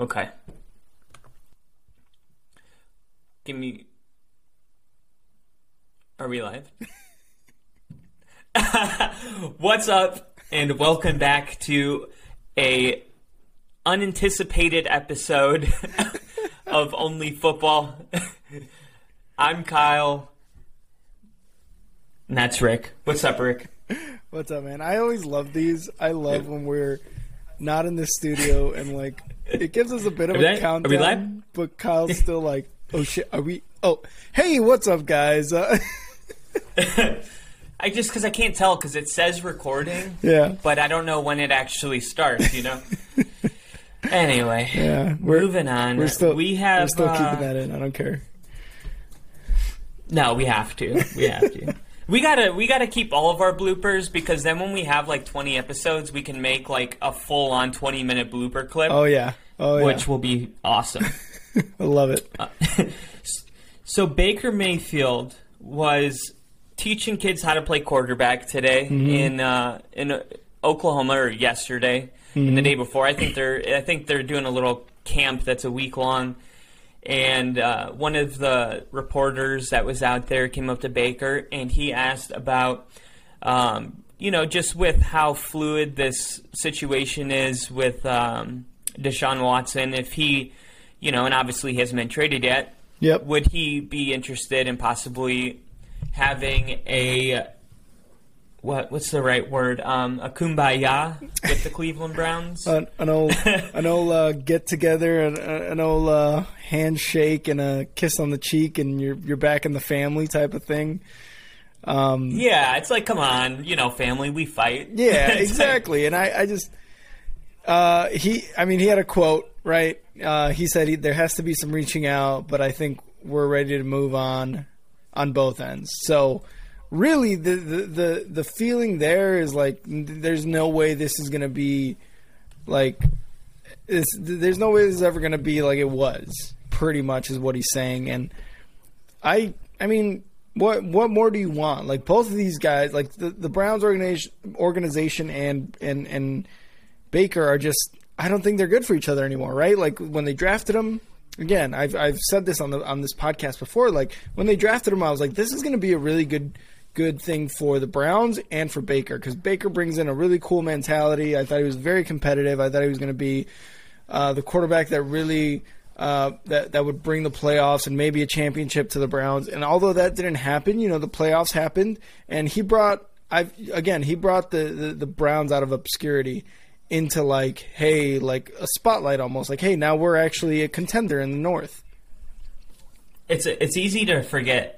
Okay. Give me... Are we live? What's up, and welcome back to a unanticipated episode of Only Football. I'm Kyle, and that's Rick. What's up, Rick? What's up, man? I always love these. I love when we're not in the studio, and like it gives us a bit of a countdown. Are we live? But Kyle's still like, "Oh shit, are we? Oh, hey, what's up, guys?" I just because I can't tell because it says recording, yeah, but I don't know when it actually starts, you know. Anyway, yeah, we're moving on. We're still keeping that in. I don't care. No, we have to. We have to. We gotta keep all of our bloopers because then when we have like 20 episodes, we can make like a full on 20-minute blooper clip. Oh yeah, which will be awesome. I love it. So Baker Mayfield was teaching kids how to play quarterback today in Oklahoma, or yesterday and the day before. I think they're doing a little camp that's a week long. And one of the reporters that was out there came up to Baker, and he asked about, just with how fluid this situation is with Deshaun Watson, if he, and obviously he hasn't been traded yet, yep, would he be interested in possibly having a, what's the right word, a kumbaya with the Cleveland Browns? An old get-together, an old handshake and a kiss on the cheek and you're back in the family type of thing. Yeah, it's like, come on, family, we fight. Yeah, exactly. Like, and I just he had a quote, right? He said there has to be some reaching out, but I think we're ready to move on both ends. So really, the feeling there is like there's no way this is gonna be like this. There's no way this is ever gonna be like it was. Pretty much is what he's saying. And I mean, what more do you want? Like both of these guys, like the Browns organization and Baker are just, I don't think they're good for each other anymore, right? Like when they drafted him. Again, I've said this on this podcast before. Like when they drafted him, I was like, this is gonna be a really good thing for the Browns and for Baker, because Baker brings in a really cool mentality. I thought he was very competitive. I thought he was going to be the quarterback that really that would bring the playoffs and maybe a championship to the Browns. And although that didn't happen, the playoffs happened, and he brought the Browns out of obscurity into like, hey, like a spotlight almost. Like, hey, now we're actually a contender in the North. It's easy to forget.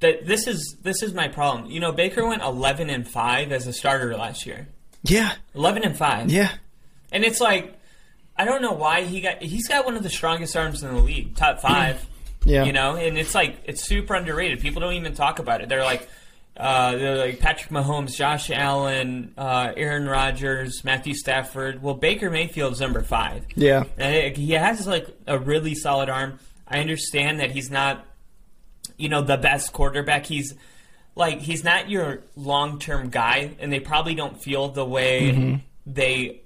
This is my problem. Baker went 11-5 as a starter last year. Yeah, 11-5. Yeah, and it's like I don't know why he's got one of the strongest arms in the league, top 5. Yeah, and it's like it's super underrated. People don't even talk about it. They're like Patrick Mahomes, Josh Allen, Aaron Rodgers, Matthew Stafford. Well, Baker Mayfield's number 5. Yeah, and he has like a really solid arm. I understand that he's not, the best quarterback. He's not your long-term guy, and they probably don't feel the way they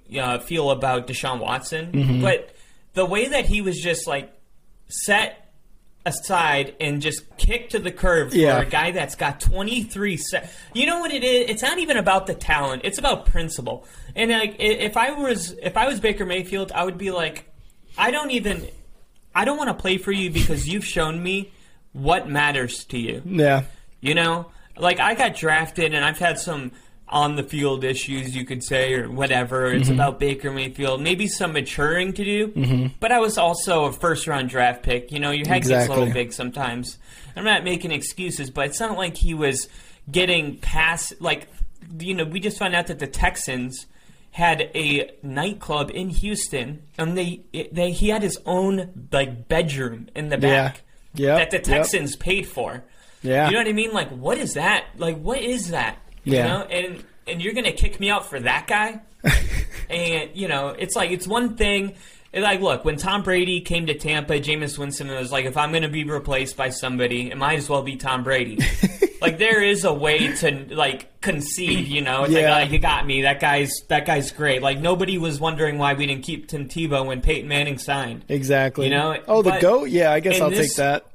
feel about Deshaun Watson. Mm-hmm. But the way that he was just like set aside and just kicked to the curb for a guy that's got 23 sacks. You know what it is? It's not even about the talent. It's about principle. And like, if I was Baker Mayfield, I would be like, I don't want to play for you because you've shown me what matters to you. Yeah. Like I got drafted and I've had some on the field issues, you could say, or whatever. It's about Baker Mayfield. Maybe some maturing to do, but I was also a first-round draft pick. Your head gets a little big sometimes. I'm not making excuses, but it's not like he was getting past, we just found out that the Texans had a nightclub in Houston, and he had his own, bedroom in the back. Yeah. That the Texans paid for. Yeah. You know what I mean? Like, what is that? Yeah. And you're going to kick me out for that guy? And, it's like, it's one thing Like, look, when Tom Brady came to Tampa, Jameis Winston was like, if I'm going to be replaced by somebody, it might as well be Tom Brady. Like, there is a way to, like, concede, you know? It's like, oh, you got me. That guy's great. Like, nobody was wondering why we didn't keep Tim Tebow when Peyton Manning signed. Exactly. You know? Oh, the GOAT? Yeah, I guess I'll take that.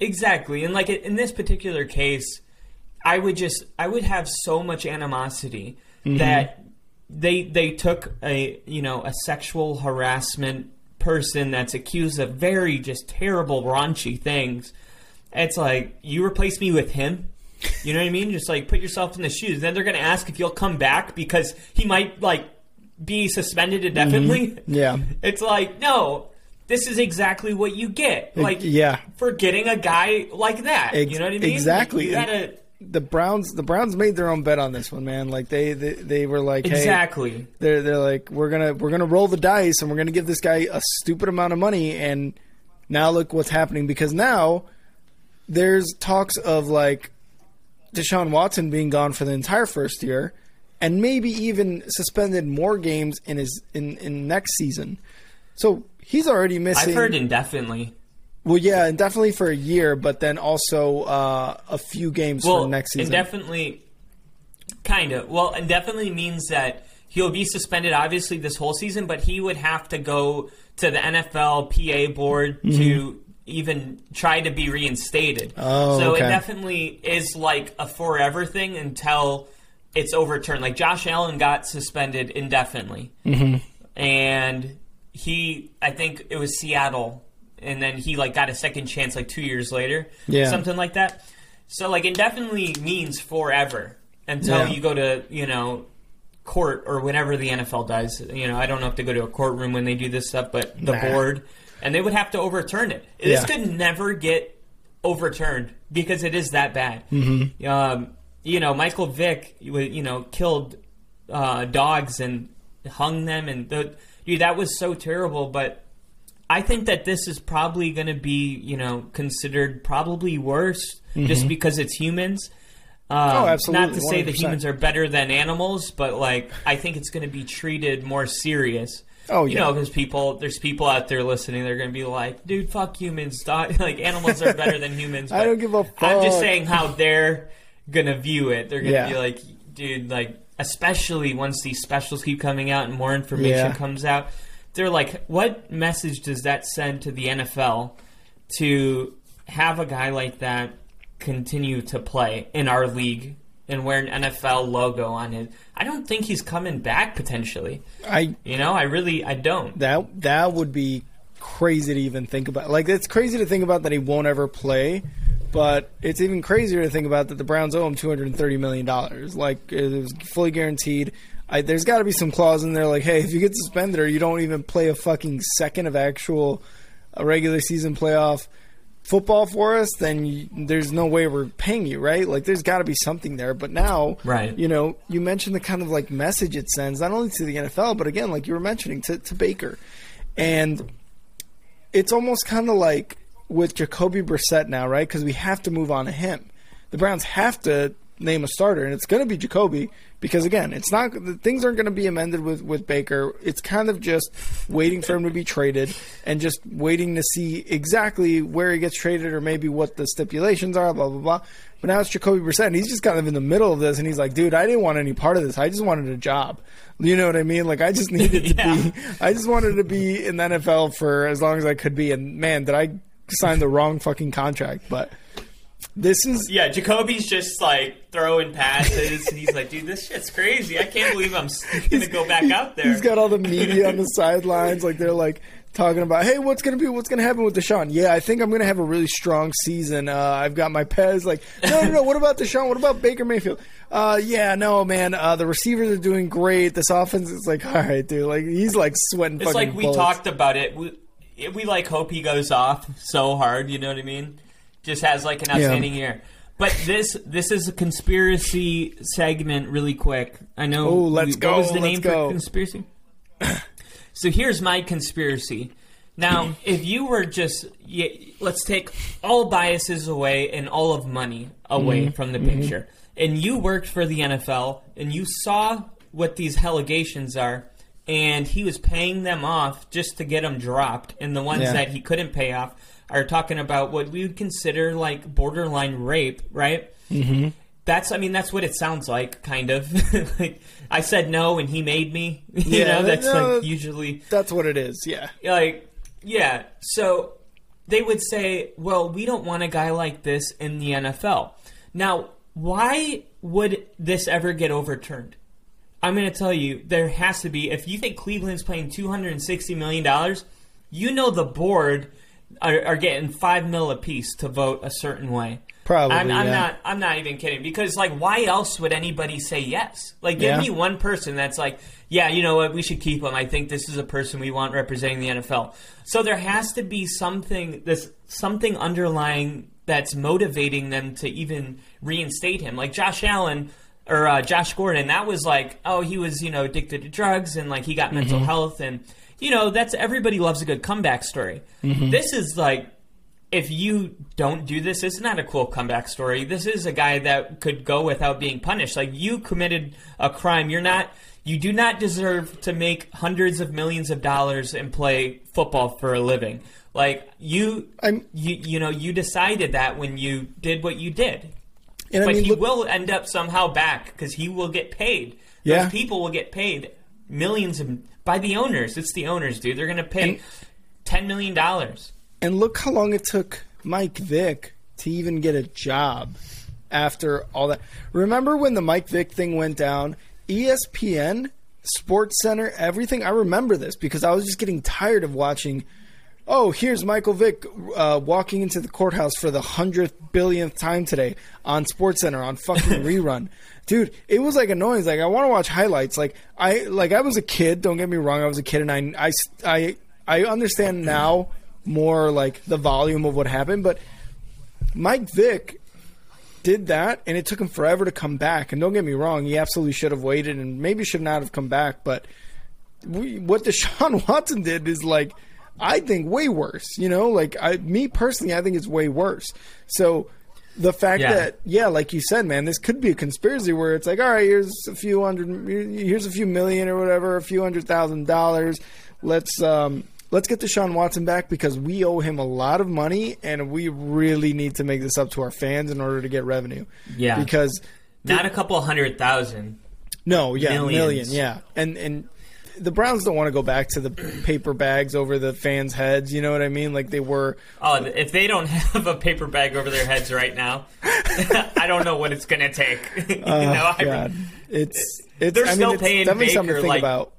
Exactly. And, like, in this particular case, I would have so much animosity that they took a sexual harassment person that's accused of very just terrible, raunchy things. It's like, you replace me with him? You know what I mean? Just like, put yourself in the shoes. Then they're going to ask if you'll come back because he might like be suspended indefinitely. Yeah. It's like, no, this is exactly what you get. Like, for getting a guy like that. You know what I mean? Exactly. You gotta... The Browns made their own bet on this one, man. Like they were like, hey, exactly. They're like, we're gonna roll the dice and we're gonna give this guy a stupid amount of money. And now look what's happening, because now there's talks of like Deshaun Watson being gone for the entire first year, and maybe even suspended more games in his in next season. So he's already missing. I've heard indefinitely. Well, yeah, and definitely for a year, but then also a few games for next season. Well, indefinitely, kind of. Well, indefinitely means that he'll be suspended, obviously, this whole season, but he would have to go to the NFL PA board to even try to be reinstated. Oh, so okay. It definitely is like a forever thing until it's overturned. Like, Josh Allen got suspended indefinitely. And I think it was Seattle, and then he like got a second chance like 2 years later, something like that. So like indefinitely means forever until you go to court or whatever the NFL does. I don't know if they go to a courtroom when they do this stuff, but the board, and they would have to overturn it. This could never get overturned because it is that bad. Michael Vick, killed dogs and hung them, and that was so terrible, but. I think that this is probably going to be, considered probably worse just because it's humans. Oh, absolutely. Not to say 100%. That humans are better than animals, but like I think it's going to be treated more serious. Oh, yeah. Because there's people out there listening. They're going to be like, dude, fuck humans. Like animals are better than humans. But I don't give a fuck. I'm just saying how they're going to view it. They're going to be like, dude, like especially once these specials keep coming out and more information comes out. They're like, what message does that send to the NFL to have a guy like that continue to play in our league and wear an NFL logo on his? I don't think he's coming back potentially. I don't. That would be crazy to even think about. Like, it's crazy to think about that he won't ever play, but it's even crazier to think about that the Browns owe him $230 million. Like, it was fully guaranteed. There's got to be some clause in there like, hey, if you get suspended or you don't even play a fucking second of actual regular season playoff football for us, then there's no way we're paying you, right? Like, there's got to be something there. But now, you mentioned the kind of, like, message it sends, not only to the NFL, but, again, like you were mentioning, to Baker. And it's almost kind of like with Jacoby Brissett now, right, because we have to move on to him. The Browns have to name a starter, and it's going to be Jacoby because, again, it's not things aren't going to be amended with Baker. It's kind of just waiting for him to be traded and just waiting to see exactly where he gets traded or maybe what the stipulations are, blah, blah, blah. But now it's Jacoby Brissett, and he's just kind of in the middle of this, and he's like, dude, I didn't want any part of this. I just wanted a job. You know what I mean? Like, I just needed to be – I just wanted to be in the NFL for as long as I could be, and, man, did I sign the wrong fucking contract, but – this is Jacoby's just like throwing passes, and he's like, "Dude, this shit's crazy! I can't believe I'm gonna go back out there." He's got all the media on the sidelines, like they're like talking about, "Hey, what's gonna happen with Deshaun? Yeah, I think I'm gonna have a really strong season. I've got my Pez. Like, no. What about Deshaun? What about Baker Mayfield? Man. The receivers are doing great. This offense is like, all right, dude. Like, he's like sweating. It's fucking like we bullets. Talked about it. We like hope he goes off so hard. You know what I mean? Just has like an outstanding year. But this is a conspiracy segment really quick. I know. Oh, let's go. What was the name for conspiracy? So here's my conspiracy. Now, if you were just let's take all biases away and all of money away from the picture. And you worked for the NFL and you saw what these allegations are. and he was paying them off just to get them dropped. And the ones that he couldn't pay off are talking about what we would consider like borderline rape, right? Mm-hmm. That's what it sounds like, kind of. Like, I said no, and he made me. Usually that's what it is. Yeah. So they would say, well, we don't want a guy like this in the NFL. Now, why would this ever get overturned? I'm going to tell you, there has to be. If you think Cleveland's paying $260 million, you know the board are getting $5 million apiece to vote a certain way. Probably, I'm not even kidding, because, why else would anybody say yes? Give me one person that's you know what, we should keep him. I think this is a person we want representing the NFL. So there has to be something underlying that's motivating them to even reinstate him. Like Josh Allen or Josh Gordon, that was he was, addicted to drugs and, he got mental health. And, that's everybody loves a good comeback story. Mm-hmm. This is, if you don't do this, it's not a cool comeback story. This is a guy that could go without being punished. You committed a crime. You do not deserve to make hundreds of millions of dollars and play football for a living. You decided that when you did what you did. And he will end up somehow back, because he will get paid. Yeah. Those people will get paid millions by the owners. It's the owners, dude. They're going to pay $10 million. And look how long it took Mike Vick to even get a job after all that. Remember when the Mike Vick thing went down? ESPN, SportsCenter, everything. I remember this because I was just getting tired of watching. Oh, here's Michael Vick walking into the courthouse for the 100 billionth time today on SportsCenter on fucking rerun. Dude, it was annoying. I want to watch highlights. I was a kid. Don't get me wrong. I was a kid, and I understand now more the volume of what happened, but Mike Vick did that, and it took him forever to come back. And don't get me wrong, he absolutely should have waited and maybe should not have come back, but what Deshaun Watson did is I think way worse, I think it's way worse. So the fact that, like you said, man, this could be a conspiracy where it's all right, here's a few million or whatever, a few $100,000. Let's get Deshaun Watson back because we owe him a lot of money, and we really need to make this up to our fans in order to get revenue. Yeah, because not a couple $100,000. No, yeah, million, yeah, and the Browns don't want to go back to the paper bags over the fans' heads. You know what I mean? They were. Oh, if they don't have a paper bag over their heads right now, I don't know what it's going to take. God. They're still paying Baker something to think about.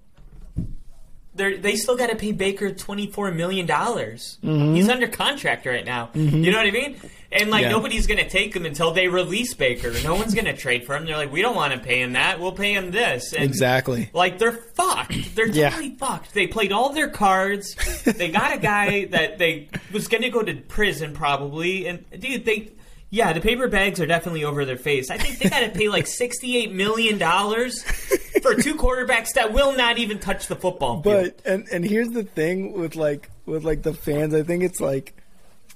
They still got to pay Baker $24 million. Mm-hmm. He's under contract right now. Mm-hmm. You know what I mean? And, nobody's going to take him until they release Baker. No one's going to trade for him. They're we don't want to pay him that. We'll pay him this. And, exactly. They're fucked. They're totally fucked. They played all their cards. They got a guy that they was going to go to prison probably. And, dude, the paper bags are definitely over their face. I think they got to pay $68 million for two quarterbacks that will not even touch the football. But and here's the thing with the fans. I think it's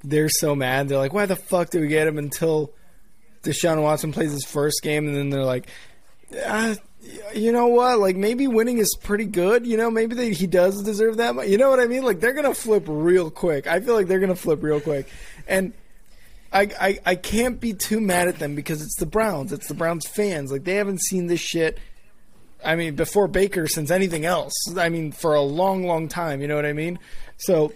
they're so mad. They're why the fuck did we get him until Deshaun Watson plays his first game? And then they're you know what? Maybe winning is pretty good. Maybe he does deserve that much. You know what I mean? They're going to flip real quick. I feel they're going to flip real quick. And I can't be too mad at them because it's the Browns. It's the Browns fans. They haven't seen this shit, before Baker since anything else. For a long, long time. You know what I mean? So,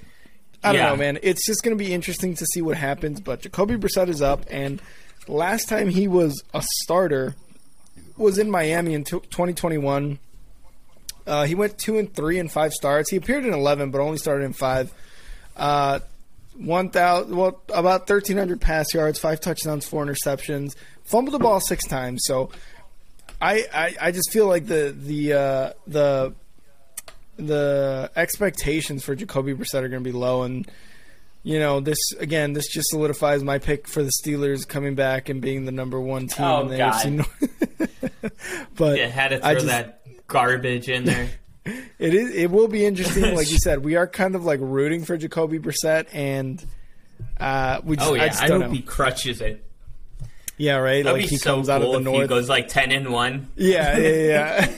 I don't know, man. It's just going to be interesting to see what happens. But Jacoby Brissett is up, and last time he was a starter was in Miami in 2021. He went 2-3 in 5 starts. He appeared in 11, but only started in 5. About 1,300 pass yards, 5 touchdowns, 4 interceptions, fumbled the ball 6 times. So I just feel the expectations for Jacoby Brissett are going to be low, and this just solidifies my pick for the Steelers coming back and being the number 1 team in the AFC. But yeah, had to throw that garbage in there. It is. It will be interesting, like you said. We are kind of rooting for Jacoby Brissett, and we just. I don't know. Hope he crutches it. Yeah, right. That'd like he so comes cool out of the north. He goes like 10-1. Yeah, yeah, yeah.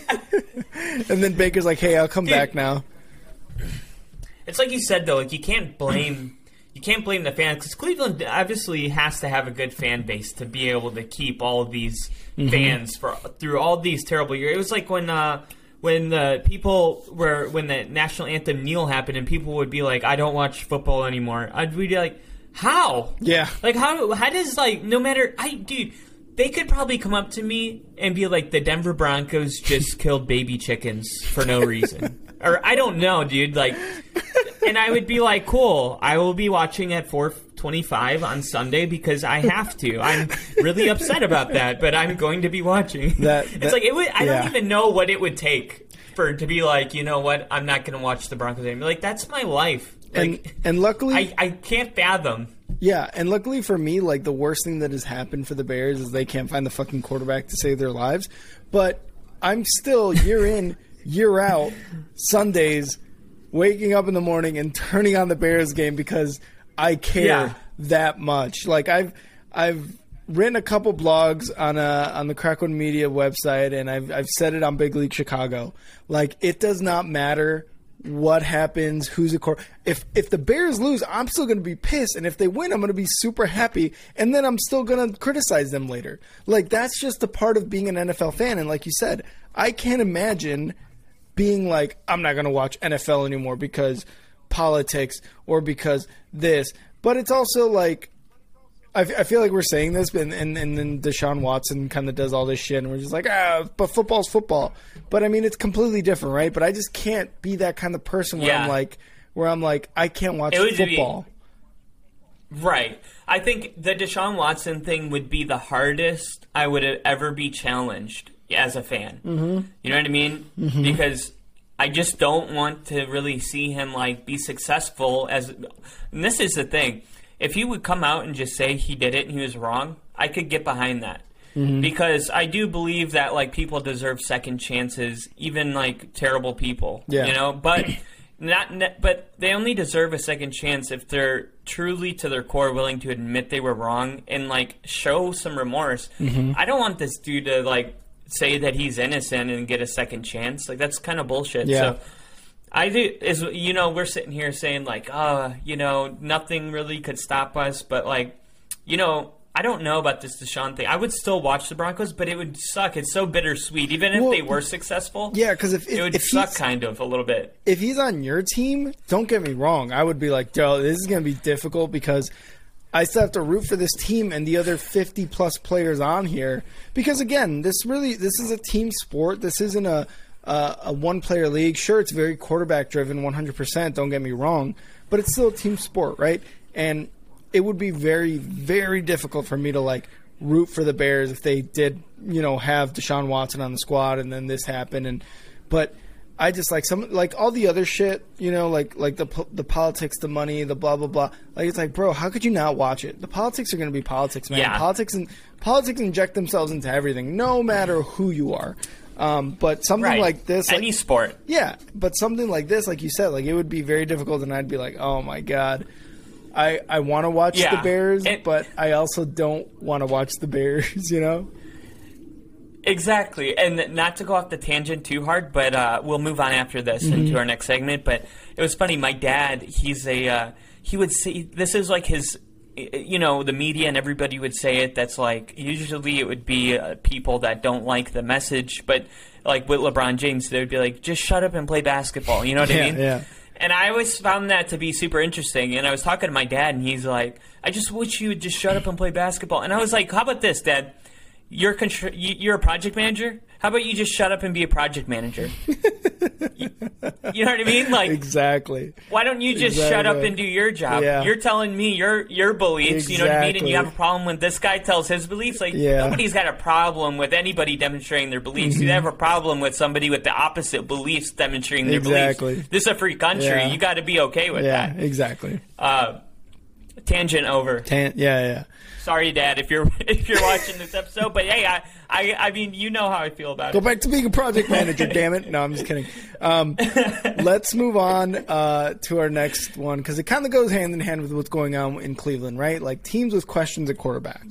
And then Baker's like, "Hey, I'll come back now." It's like you said though, like you can't blame the fans because Cleveland obviously has to have a good fan base to be able to keep all of these fans through all these terrible years. It was like when the national anthem kneel happened and people would be like, "I don't watch football anymore." I'd be like, "How? Yeah. Like how does like no matter they could probably come up to me and be like, the Denver Broncos just killed baby chickens for no reason." Or I don't know, dude. Like, and I would be like, cool, I will be watching at 4:25 on Sunday because I have to. I'm really upset about that, but I'm going to be watching. It's like, I don't even know what it would take to be like, you know what, I'm not going to watch the Broncos anymore. Like, that's my life. Like, and luckily, I can't fathom. Yeah, and luckily for me, like, the worst thing that has happened for the Bears is they can't find the fucking quarterback to save their lives. But I'm still year in, year out, Sundays, waking up in the morning and turning on the Bears game because I care that much. Like, I've written a couple blogs on the Crackwood Media website, and I've said it on Big League Chicago. Like, it does not matter what happens, who's a core. If the Bears lose, I'm still going to be pissed, and if they win, I'm going to be super happy, and then I'm still going to criticize them later. Like, that's just the part of being an NFL fan, and like you said, I can't imagine being like, I'm not going to watch NFL anymore because politics or because this. But it's also like, I feel like we're saying this, and then Deshaun Watson kind of does all this shit, and we're just like, but football's football. But, I mean, it's completely different, right? But I just can't be that kind of person where I'm like, I can't watch football. Right. I think the Deshaun Watson thing would be the hardest I would ever be challenged as a fan. Mm-hmm. You know what I mean? Mm-hmm. Because I just don't want to really see him, like, be successful as – and this is the thing. If he would come out and just say he did it and he was wrong, I could get behind that. Mm-hmm. Because I do believe that, like, people deserve second chances, even, like, terrible people. Yeah. You know? But but they only deserve a second chance if they're truly, to their core, willing to admit they were wrong and, like, show some remorse. Mm-hmm. I don't want this dude to, like, say that he's innocent and get a second chance. Like, that's kind of bullshit. Yeah. So, I do, is, you know, we're sitting here saying, like, you know, nothing really could stop us. But, like, you know, I don't know about this Deshaun thing. I would still watch the Broncos, but it would suck. It's so bittersweet, even if they were successful. Yeah, because it would suck kind of a little bit. If he's on your team, don't get me wrong. I would be like, Daryl, this is going to be difficult because I still have to root for this team and the other 50-plus players on here. Because, again, this is a team sport. This isn't a one-player league. Sure, it's very quarterback-driven, 100%, don't get me wrong, but it's still a team sport, right? And it would be very, very difficult for me to, like, root for the Bears if they did, you know, have Deshaun Watson on the squad and then this happened. But I just, like, some, like, all the other shit, you know, like the politics, the money, the blah, blah, blah. Like, it's like, bro, how could you not watch it? The politics are going to be politics, man. Yeah. Politics inject themselves into everything, no matter who you are. But something like this, like, any sport, but something like this, like you said, like, it would be very difficult, and I'd be like, oh my god, I want to watch the Bears, but I also don't want to watch the Bears, you know? Exactly. And not to go off the tangent too hard, but we'll move on after this into our next segment. But it was funny, my dad, he's a he would say, this is like his, you know, the media and everybody would say it. That's like, usually it would be people that don't like the message, but like with LeBron James, they would be like, just shut up and play basketball. You know what I mean? Yeah. And I always found that to be super interesting. And I was talking to my dad, and he's like, I just wish you would just shut up and play basketball. And I was like, how about this, Dad? You're a project manager. How about you just shut up and be a project manager? You know what I mean? Like, exactly. Why don't you just shut up and do your job? Yeah. You're telling me your beliefs, you know what I mean? And you have a problem when this guy tells his beliefs. Like, nobody's got a problem with anybody demonstrating their beliefs. You have a problem with somebody with the opposite beliefs demonstrating their beliefs. This is a free country. Yeah. You got to be okay with that. Yeah, exactly. Tangent over. Sorry, Dad, if you're watching this episode, but hey, I mean, you know how I feel about it. Go back to being a project manager, damn it. No, I'm just kidding. Let's move on to our next one, because it kind of goes hand in hand with what's going on in Cleveland, right? Like, teams with questions at quarterback.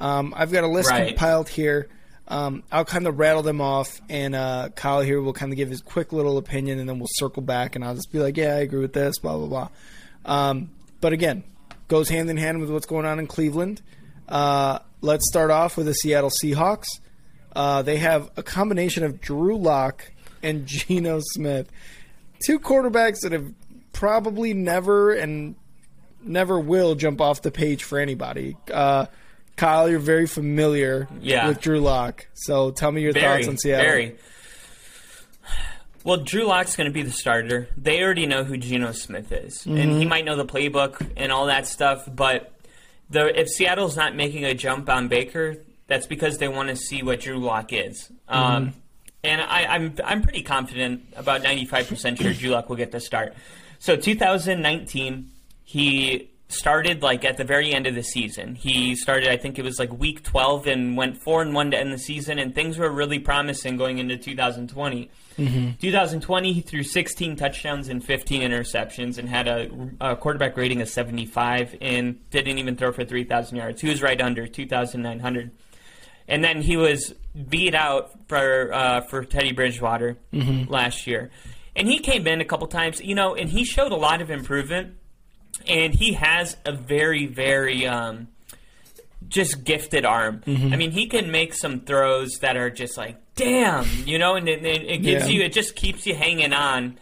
I've got a list compiled here. I'll kind of rattle them off, and Kyle here will kind of give his quick little opinion, and then we'll circle back, and I'll just be like, yeah, I agree with this, blah, blah, blah. But again, goes hand in hand with what's going on in Cleveland. Let's start off with the Seattle Seahawks. They have a combination of Drew Lock and Geno Smith, two quarterbacks that have probably never and never will jump off the page for anybody. Kyle, you're very familiar with Drew Lock, so tell me your thoughts on Seattle. Well, Drew Lock's going to be the starter. They already know who Geno Smith is, and he might know the playbook and all that stuff, but if Seattle's not making a jump on Baker, that's because they want to see what Drew Lock is. And I'm pretty confident, about 95% sure Drew Lock will get the start. So 2019, he started like at the very end of the season. He started, I think it was like week 12, and went 4-1 to end the season, and things were really promising going into 2020. 2020, he threw 16 touchdowns and 15 interceptions and had a quarterback rating of 75 and didn't even throw for 3,000 yards. He was right under 2,900. And then he was beat out for Teddy Bridgewater last year. And he came in a couple times, you know, and he showed a lot of improvement. And he has a very, very just gifted arm. I mean, he can make some throws that are just like, damn, you know, and it gives you, it just keeps you hanging on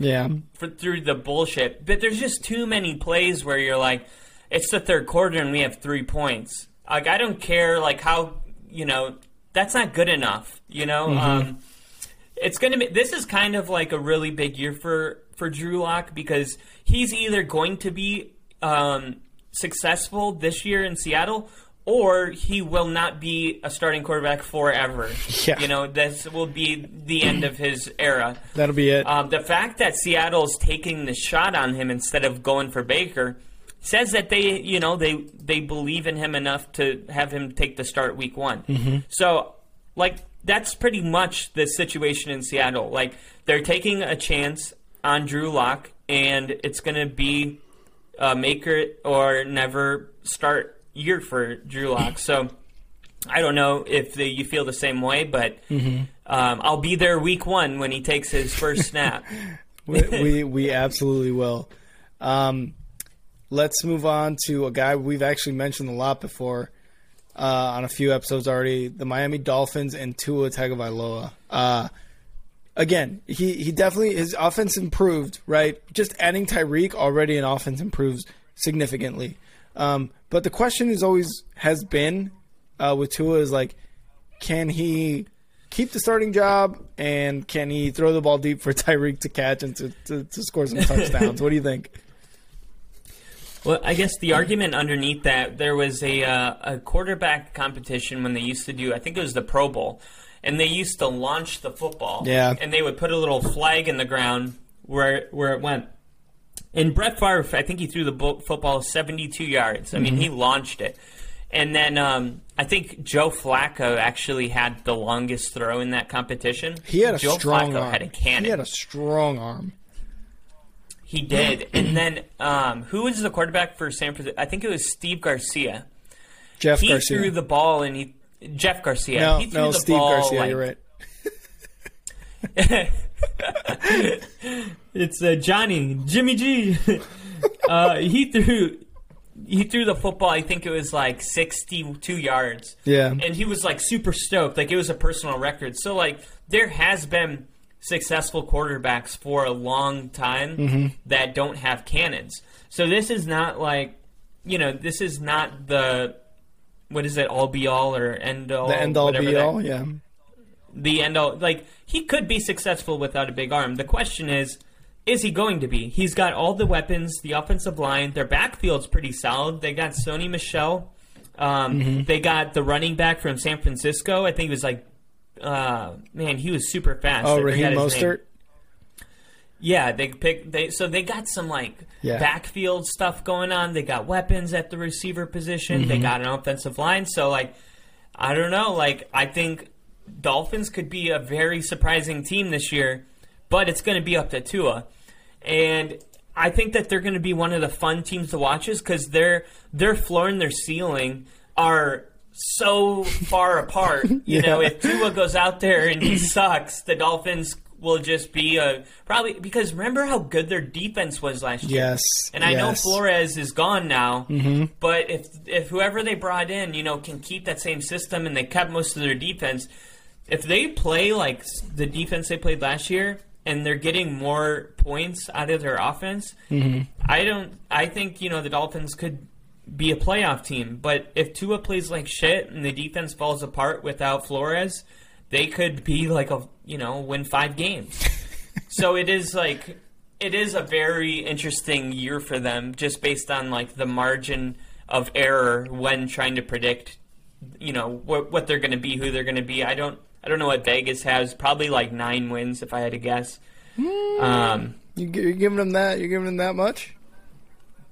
through the bullshit. But there's just too many plays where you're like, it's the third quarter and we have 3 points. Like, I don't care, like, how... you know, that's not good enough, you know. It's going to be, this is kind of like a really big year for Drew Lock, because he's either going to be successful this year in Seattle, or he will not be a starting quarterback forever. You know, this will be the end of his era. That'll be it. The fact that Seattle's taking the shot on him instead of going for Baker says that they, you know, they believe in him enough to have him take the start week one. So, like, that's pretty much the situation in Seattle. Like, they're taking a chance on Drew Lock, and it's going to be a make it or never start year for Drew Lock. So, I don't know if you feel the same way, but I'll be there week one when he takes his first snap. we absolutely will. Let's move on to a guy we've actually mentioned a lot before on a few episodes already, the Miami Dolphins and Tua Tagovailoa. Again, he definitely – his offense improved, right? Just adding Tyreek already, an offense improves significantly. But the question is always has been with Tua is, like, can he keep the starting job, and can he throw the ball deep for Tyreek to catch and to score some touchdowns? What do you think? Well, I guess the argument underneath that, there was a quarterback competition when they used to do, I think it was the Pro Bowl, and they used to launch the football. And they would put a little flag in the ground where it went. And Brett Favre, I think he threw the football 72 yards. I mean, he launched it. And then I think Joe Flacco actually had the longest throw in that competition. He had a strong arm. Joe Flacco had a cannon. He had a strong arm. He did. And then who was the quarterback for San Francisco? I think it was Steve Garcia. Jeff Garcia. He threw the ball and he – Jeff Garcia. No, he threw the Steve ball, Garcia, like, you're right. It's Jimmy G. He threw the football, I think it was like 62 yards. Yeah. And he was like super stoked. Like, it was a personal record. So, like, there has been – successful quarterbacks for a long time that don't have cannons. So this is not like, you know, this is not the, what is it, all be all or end all? The end all be all, yeah. The end all, like, he could be successful without a big arm. The question is he going to be? He's got all the weapons, the offensive line, their backfield's pretty solid. They got Sony Michel. They got the running back from San Francisco. I think it was like, man, he was super fast. Oh, Raheem Mostert. Yeah, they got some like backfield stuff going on. They got weapons at the receiver position. They got an offensive line. So, like, I don't know. Like, I think Dolphins could be a very surprising team this year, but it's going to be up to Tua. And I think that they're going to be one of the fun teams to watch, is because their floor and their ceiling are so far apart. You know, if Tua goes out there and he sucks, the Dolphins will just be probably, because remember how good their defense was last year. Yes. And I know Flores is gone now, but if whoever they brought in, you know, can keep that same system and they kept most of their defense, if they play like the defense they played last year and they're getting more points out of their offense, I think, you know, the Dolphins could be a playoff team. But if Tua plays like shit and the defense falls apart without Flores, they could be like a, you know, win 5 games. So it is like, it is a very interesting year for them just based on like the margin of error when trying to predict, you know, what they're going to be, who they're going to be. I don't know what Vegas has, probably like 9 wins if I had to guess. You're giving them that? You're giving them that much?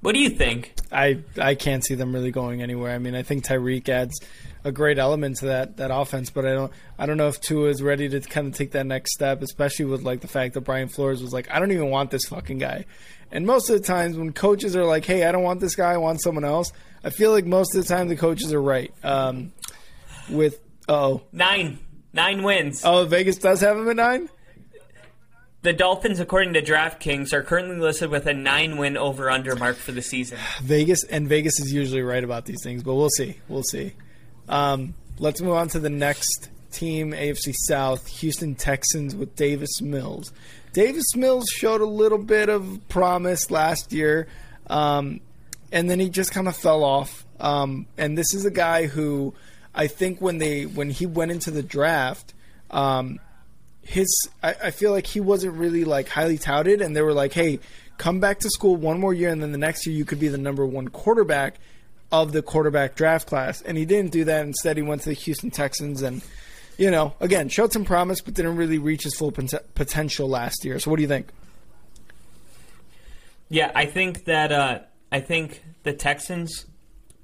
What do you think? I can't see them really going anywhere. I mean, I think Tyreek adds a great element to that offense, but I don't know if Tua is ready to kind of take that next step, especially with like the fact that Brian Flores was like, I don't even want this fucking guy. And most of the times when coaches are like, hey, I don't want this guy, I want someone else, I feel like most of the time the coaches are right. With 9 wins. Oh, Vegas does have him at 9? The Dolphins, according to DraftKings, are currently listed with a 9-win over-under mark for the season. Vegas is usually right about these things, but we'll see. We'll see. Let's move on to the next team, AFC South, Houston Texans with Davis Mills. Davis Mills showed a little bit of promise last year, and then he just kind of fell off. And this is a guy who I think when he went into the draft, I feel like he wasn't really like highly touted, and they were like, hey, come back to school one more year and then the next year you could be the number 1 quarterback of the quarterback draft class. And he didn't do that. Instead, he went to the Houston Texans and, you know, again, showed some promise but didn't really reach his full potential last year. So what do you think? Yeah, I think that the Texans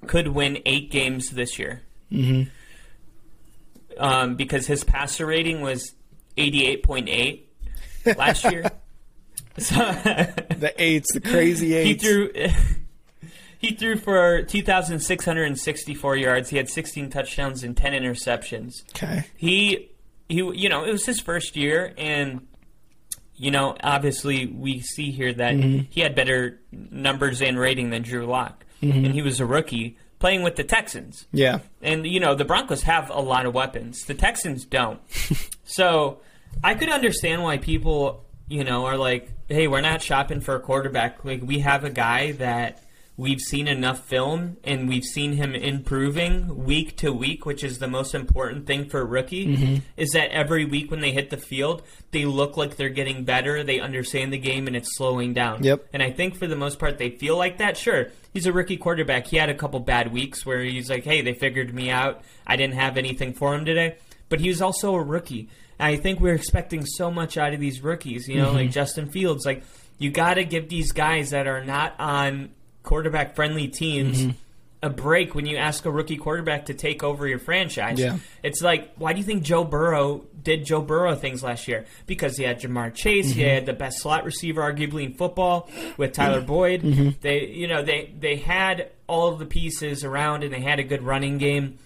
could win 8 games this year. Mm-hmm. Because his passer rating was 88.8 last year. So, the 8s, the crazy 8s. He threw for 2,664 yards. He had 16 touchdowns and 10 interceptions. Okay. He you know, it was his first year, and you know, obviously we see here that he had better numbers and rating than Drew Lock. And he was a rookie playing with the Texans. Yeah. And you know, the Broncos have a lot of weapons. The Texans don't. So I could understand why people, you know, are like, hey, we're not shopping for a quarterback. Like, we have a guy that we've seen enough film and we've seen him improving week to week, which is the most important thing for a rookie, is that every week when they hit the field, they look like they're getting better. They understand the game and it's slowing down. Yep. And I think for the most part, they feel like that. Sure, he's a rookie quarterback. He had a couple bad weeks where he's like, hey, they figured me out. I didn't have anything for him today. But he was also a rookie. I think we're expecting so much out of these rookies, you know, like Justin Fields. Like, you got to give these guys that are not on quarterback-friendly teams a break when you ask a rookie quarterback to take over your franchise. Yeah. It's like, why do you think Joe Burrow did Joe Burrow things last year? Because he had Jamar Chase. He had the best slot receiver, arguably, in football with Tyler Boyd. They, you know, they had all of the pieces around, and they had a good running game.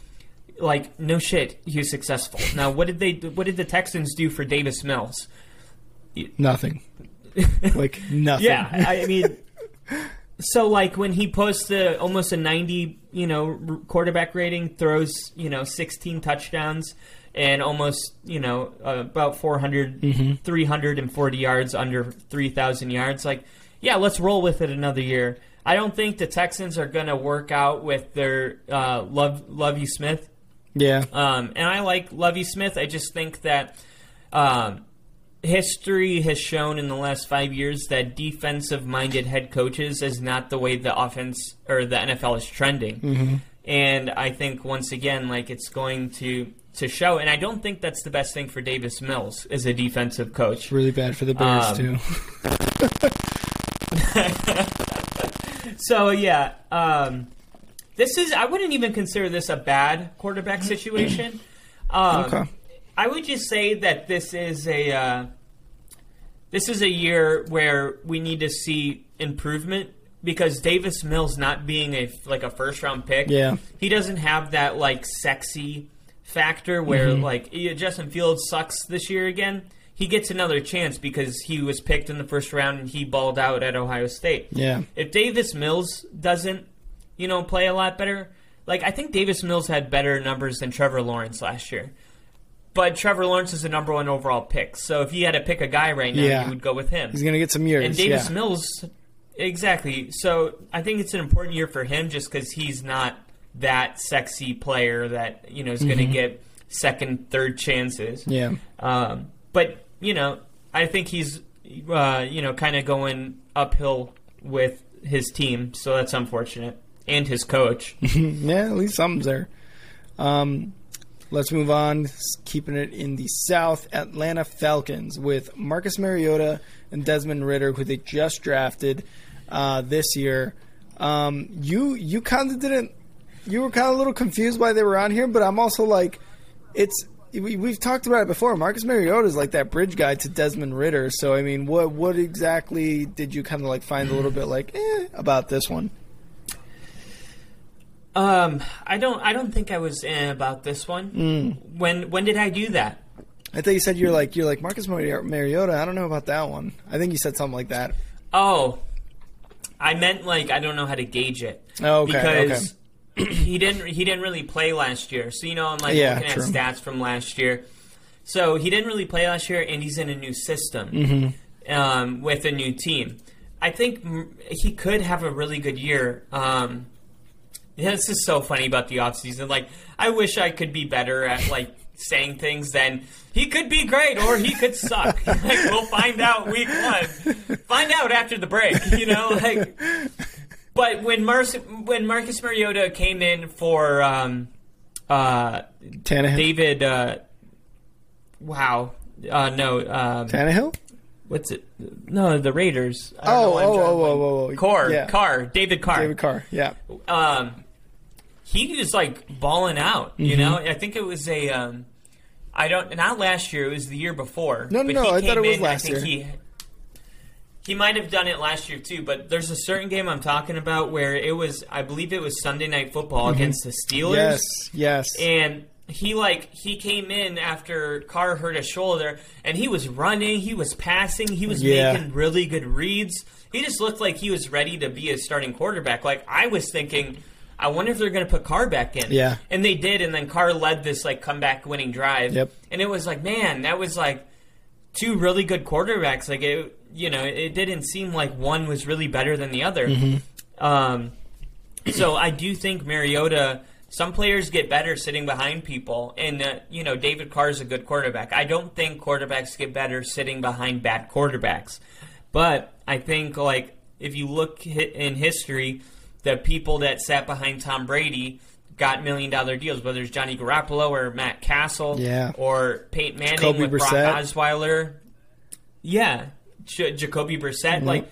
Like, no shit, he was successful. Now, what did the Texans do for Davis Mills? Nothing. Like, nothing. Yeah, I mean, so, like, when he posts almost a 90, you know, quarterback rating, throws, you know, 16 touchdowns and almost, you know, about 340 yards, under 3,000 yards, like, yeah, let's roll with it another year. I don't think the Texans are going to work out with their Lovie Smith. Yeah. And I like Lovie Smith. I just think that history has shown in the last 5 years that defensive-minded head coaches is not the way the offense or the NFL is trending. And I think, once again, like, it's going to show. And I don't think that's the best thing for Davis Mills as a defensive coach. It's really bad for the Bears, too. So, yeah. This is, I wouldn't even consider this a bad quarterback situation. Okay. I would just say that this is a year where we need to see improvement because Davis Mills not being a first-round pick, he doesn't have that, sexy factor where, Justin Fields sucks this year again. He gets another chance because he was picked in the first round and he balled out at Ohio State. Yeah. If Davis Mills doesn't, play a lot better, I think Davis Mills had better numbers than Trevor Lawrence last year. But Trevor Lawrence is the number one overall pick. So if you had to pick a guy right now, you would go with him. He's going to get some years. And Davis Mills, exactly. So I think it's an important year for him just because he's not that sexy player that, is going to get second, third chances. Yeah. But, I think he's, kind of going uphill with his team. So that's unfortunate. And his coach. Yeah, at least something's there. Let's move on. Keeping it in the South, Atlanta Falcons with Marcus Mariota and Desmond Ridder, who they just drafted this year. You kind of didn't. You were kind of a little confused why they were on here, but I'm also it's. We've talked about it before. Marcus Mariota is that bridge guy to Desmond Ridder. So I mean, what exactly did you kind of find a little bit about this one? I don't think I was in about this one. When did I do that? I thought you said you're like Marcus Mariota. I don't know about that one. I think you said something like that. Oh, I meant I don't know how to gauge it. Oh, okay. Because he didn't really play last year. So I'm looking at stats from last year. So he didn't really play last year, and he's in a new system with a new team. I think he could have a really good year. Yeah, it's just so funny about the offseason. I wish I could be better at, saying things than he could be great or he could suck. We'll find out week one. Find out after the break, But when Marcus Mariota came in for Tannehill? Tannehill? What's it? No, the Raiders. I don't know. Carr. Yeah. David Carr. Yeah. He was balling out, you know? I think it was a not last year, it was the year before. No, I thought it was last year. He might have done it last year too, but there's a certain game I'm talking about where it was, I believe it was Sunday Night Football against the Steelers. Yes. And he came in after Carr hurt his shoulder, and he was running, he was passing, he was making really good reads. He just looked like he was ready to be a starting quarterback. I was thinking, I wonder if they're going to put Carr back in. Yeah. And they did, and then Carr led this comeback winning drive. Yep. And it was man, that was two really good quarterbacks. It didn't seem like one was really better than the other. So I do think Mariota. Some players get better sitting behind people, and, David Carr is a good quarterback. I don't think quarterbacks get better sitting behind bad quarterbacks. But I think, if you look in history, the people that sat behind Tom Brady got million-dollar deals, whether it's Johnny Garoppolo or Matt Castle or Peyton Manning with Brock Osweiler. Yeah, Jacoby Brissett. Mm-hmm.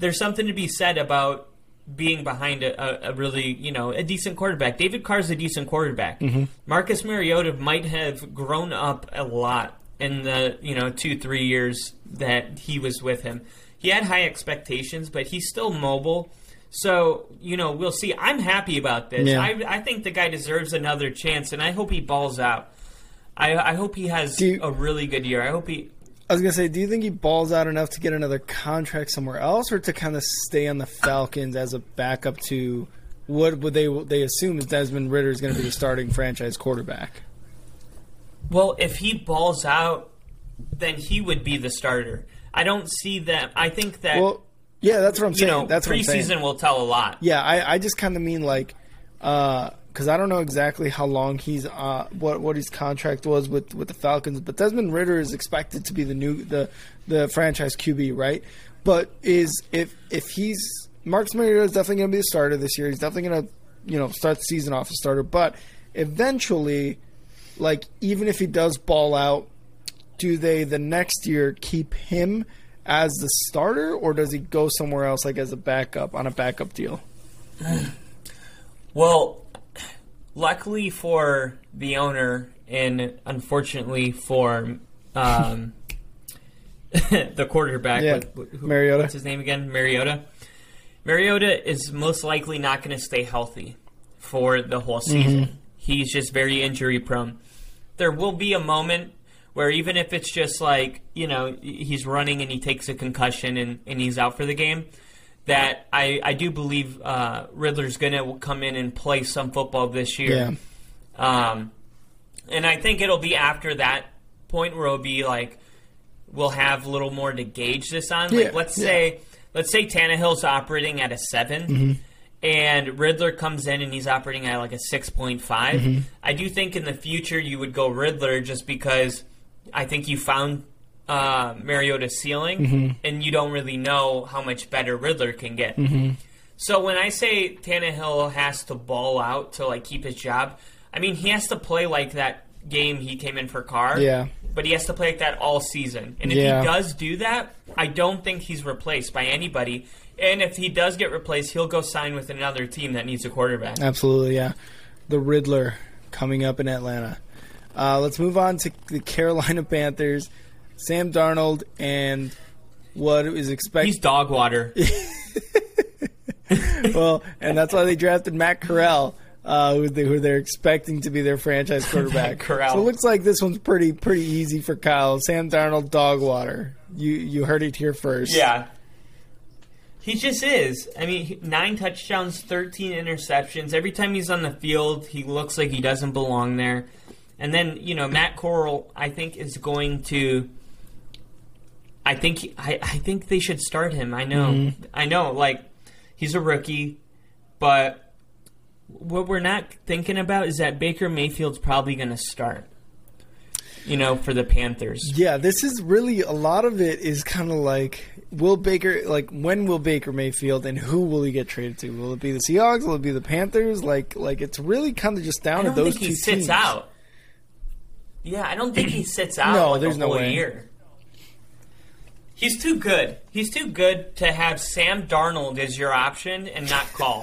There's something to be said about being behind a really, a decent quarterback. David Carr's a decent quarterback. Mm-hmm. Marcus Mariota might have grown up a lot in the, 2-3 years that he was with him. He had high expectations, but he's still mobile. So, we'll see. I'm happy about this. Yeah. I think the guy deserves another chance, and I hope he balls out. I hope he has a really good year. I was going to say, do you think he balls out enough to get another contract somewhere else or to kind of stay on the Falcons as a backup to what would they assume is Desmond Ridder is going to be the starting franchise quarterback? Well, if he balls out, then he would be the starter. I don't see that. I think that that's what I'm saying. That's what I'm saying. Preseason will tell a lot. Yeah, I just kind of mean because I don't know exactly how long he's what his contract was with the Falcons, but Desmond Ridder is expected to be the new the franchise QB, right? But if he's Marcus Mariota is definitely going to be a starter this year. He's definitely going to start the season off a starter, but eventually, even if he does ball out, do they the next year keep him as the starter, or does he go somewhere else as a backup on a backup deal? Well, luckily for the owner and unfortunately for the quarterback, Mariota. What's his name again? Mariota. Mariota is most likely not going to stay healthy for the whole season. Mm-hmm. He's just very injury prone. There will be a moment where even if it's just like, you know, he's running and he takes a concussion and he's out for the game, that I do believe Ridler's going to come in and play some football this year. Yeah. And I think it'll be after that point where it'll be like, we'll have a little more to gauge this on. Like, yeah, let's say Tannehill's operating at a 7, mm-hmm. and Ridler comes in and he's operating at like a 6.5. Mm-hmm. I do think in the future you would go Ridler just because I think you found Mariota's ceiling, mm-hmm. and you don't really know how much better Ridler can get. Mm-hmm. So when I say Tannehill has to ball out to like keep his job, I mean he has to play like that game he came in for Carr. Yeah. But he has to play like that all season. And if he does do that, I don't think he's replaced by anybody. And if he does get replaced, he'll go sign with another team that needs a quarterback. Absolutely, yeah. The Ridler coming up in Atlanta. Let's move on to the Carolina Panthers. Sam Darnold and what is expected... He's dog water. Well, and that's why they drafted Matt Corral. Who they're expecting to be their franchise quarterback. So it looks like this one's pretty easy for Kyle. Sam Darnold, dog water. You heard it here first. Yeah. He just is. I mean, 9 touchdowns, 13 interceptions. Every time he's on the field, he looks like he doesn't belong there. And then, you know, Matt Corral, I think, is going to... I think they should start him. I know. Mm-hmm. I know, like, he's a rookie, but... What we're not thinking about is that Baker Mayfield's probably going to start, you know, for the Panthers. Yeah, this is really, a lot of it is kind of like, when will Baker Mayfield and who will he get traded to? Will it be the Seahawks? Will it be the Panthers? Like it's really kind of just down to those two teams. I don't think he sits out. Yeah, I don't think he sits out. No, there's no way. Year. He's too good. He's too good to have Sam Darnold as your option and not call.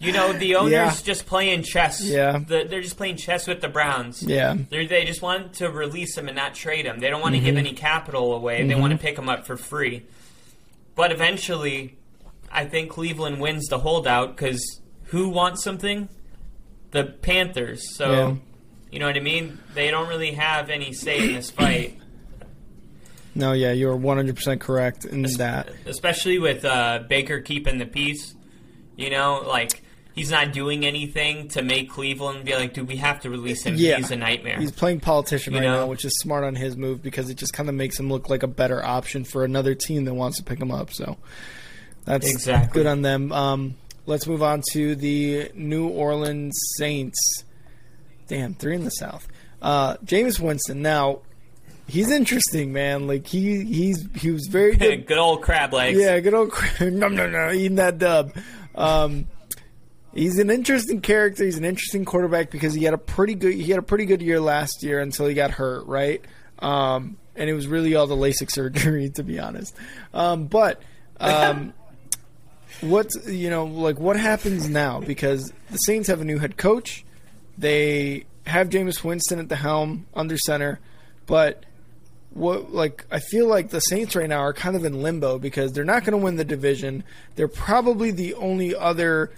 You know, the owners just playing chess. Yeah. They're just playing chess with the Browns. Yeah. They just want to release him and not trade him. They don't want to give any capital away. Mm-hmm. They want to pick him up for free. But eventually, I think Cleveland wins the holdout because who wants something? The Panthers. So, you know what I mean? They don't really have any say in this fight. No, yeah, you're 100% correct in that. Especially with Baker keeping the peace. You know, like, he's not doing anything to make Cleveland be like, dude, we have to release him. Yeah. He's a nightmare. He's playing politician now, which is smart on his move because it just kind of makes him look like a better option for another team that wants to pick him up. So that's good on them. Let's move on to the New Orleans Saints. Damn, 3 in the South. Jameis Winston. Now, he's interesting, man. Like he was very good. Good old crab legs. Yeah, good old crab. No, eating that dub. He's an interesting character. He's an interesting quarterback because he had a pretty good year last year until he got hurt, right? And it was really all the LASIK surgery, to be honest. But what happens now? Because the Saints have a new head coach. They have Jameis Winston at the helm, under center, but. I feel like the Saints right now are kind of in limbo because they're not going to win the division. They're probably the only other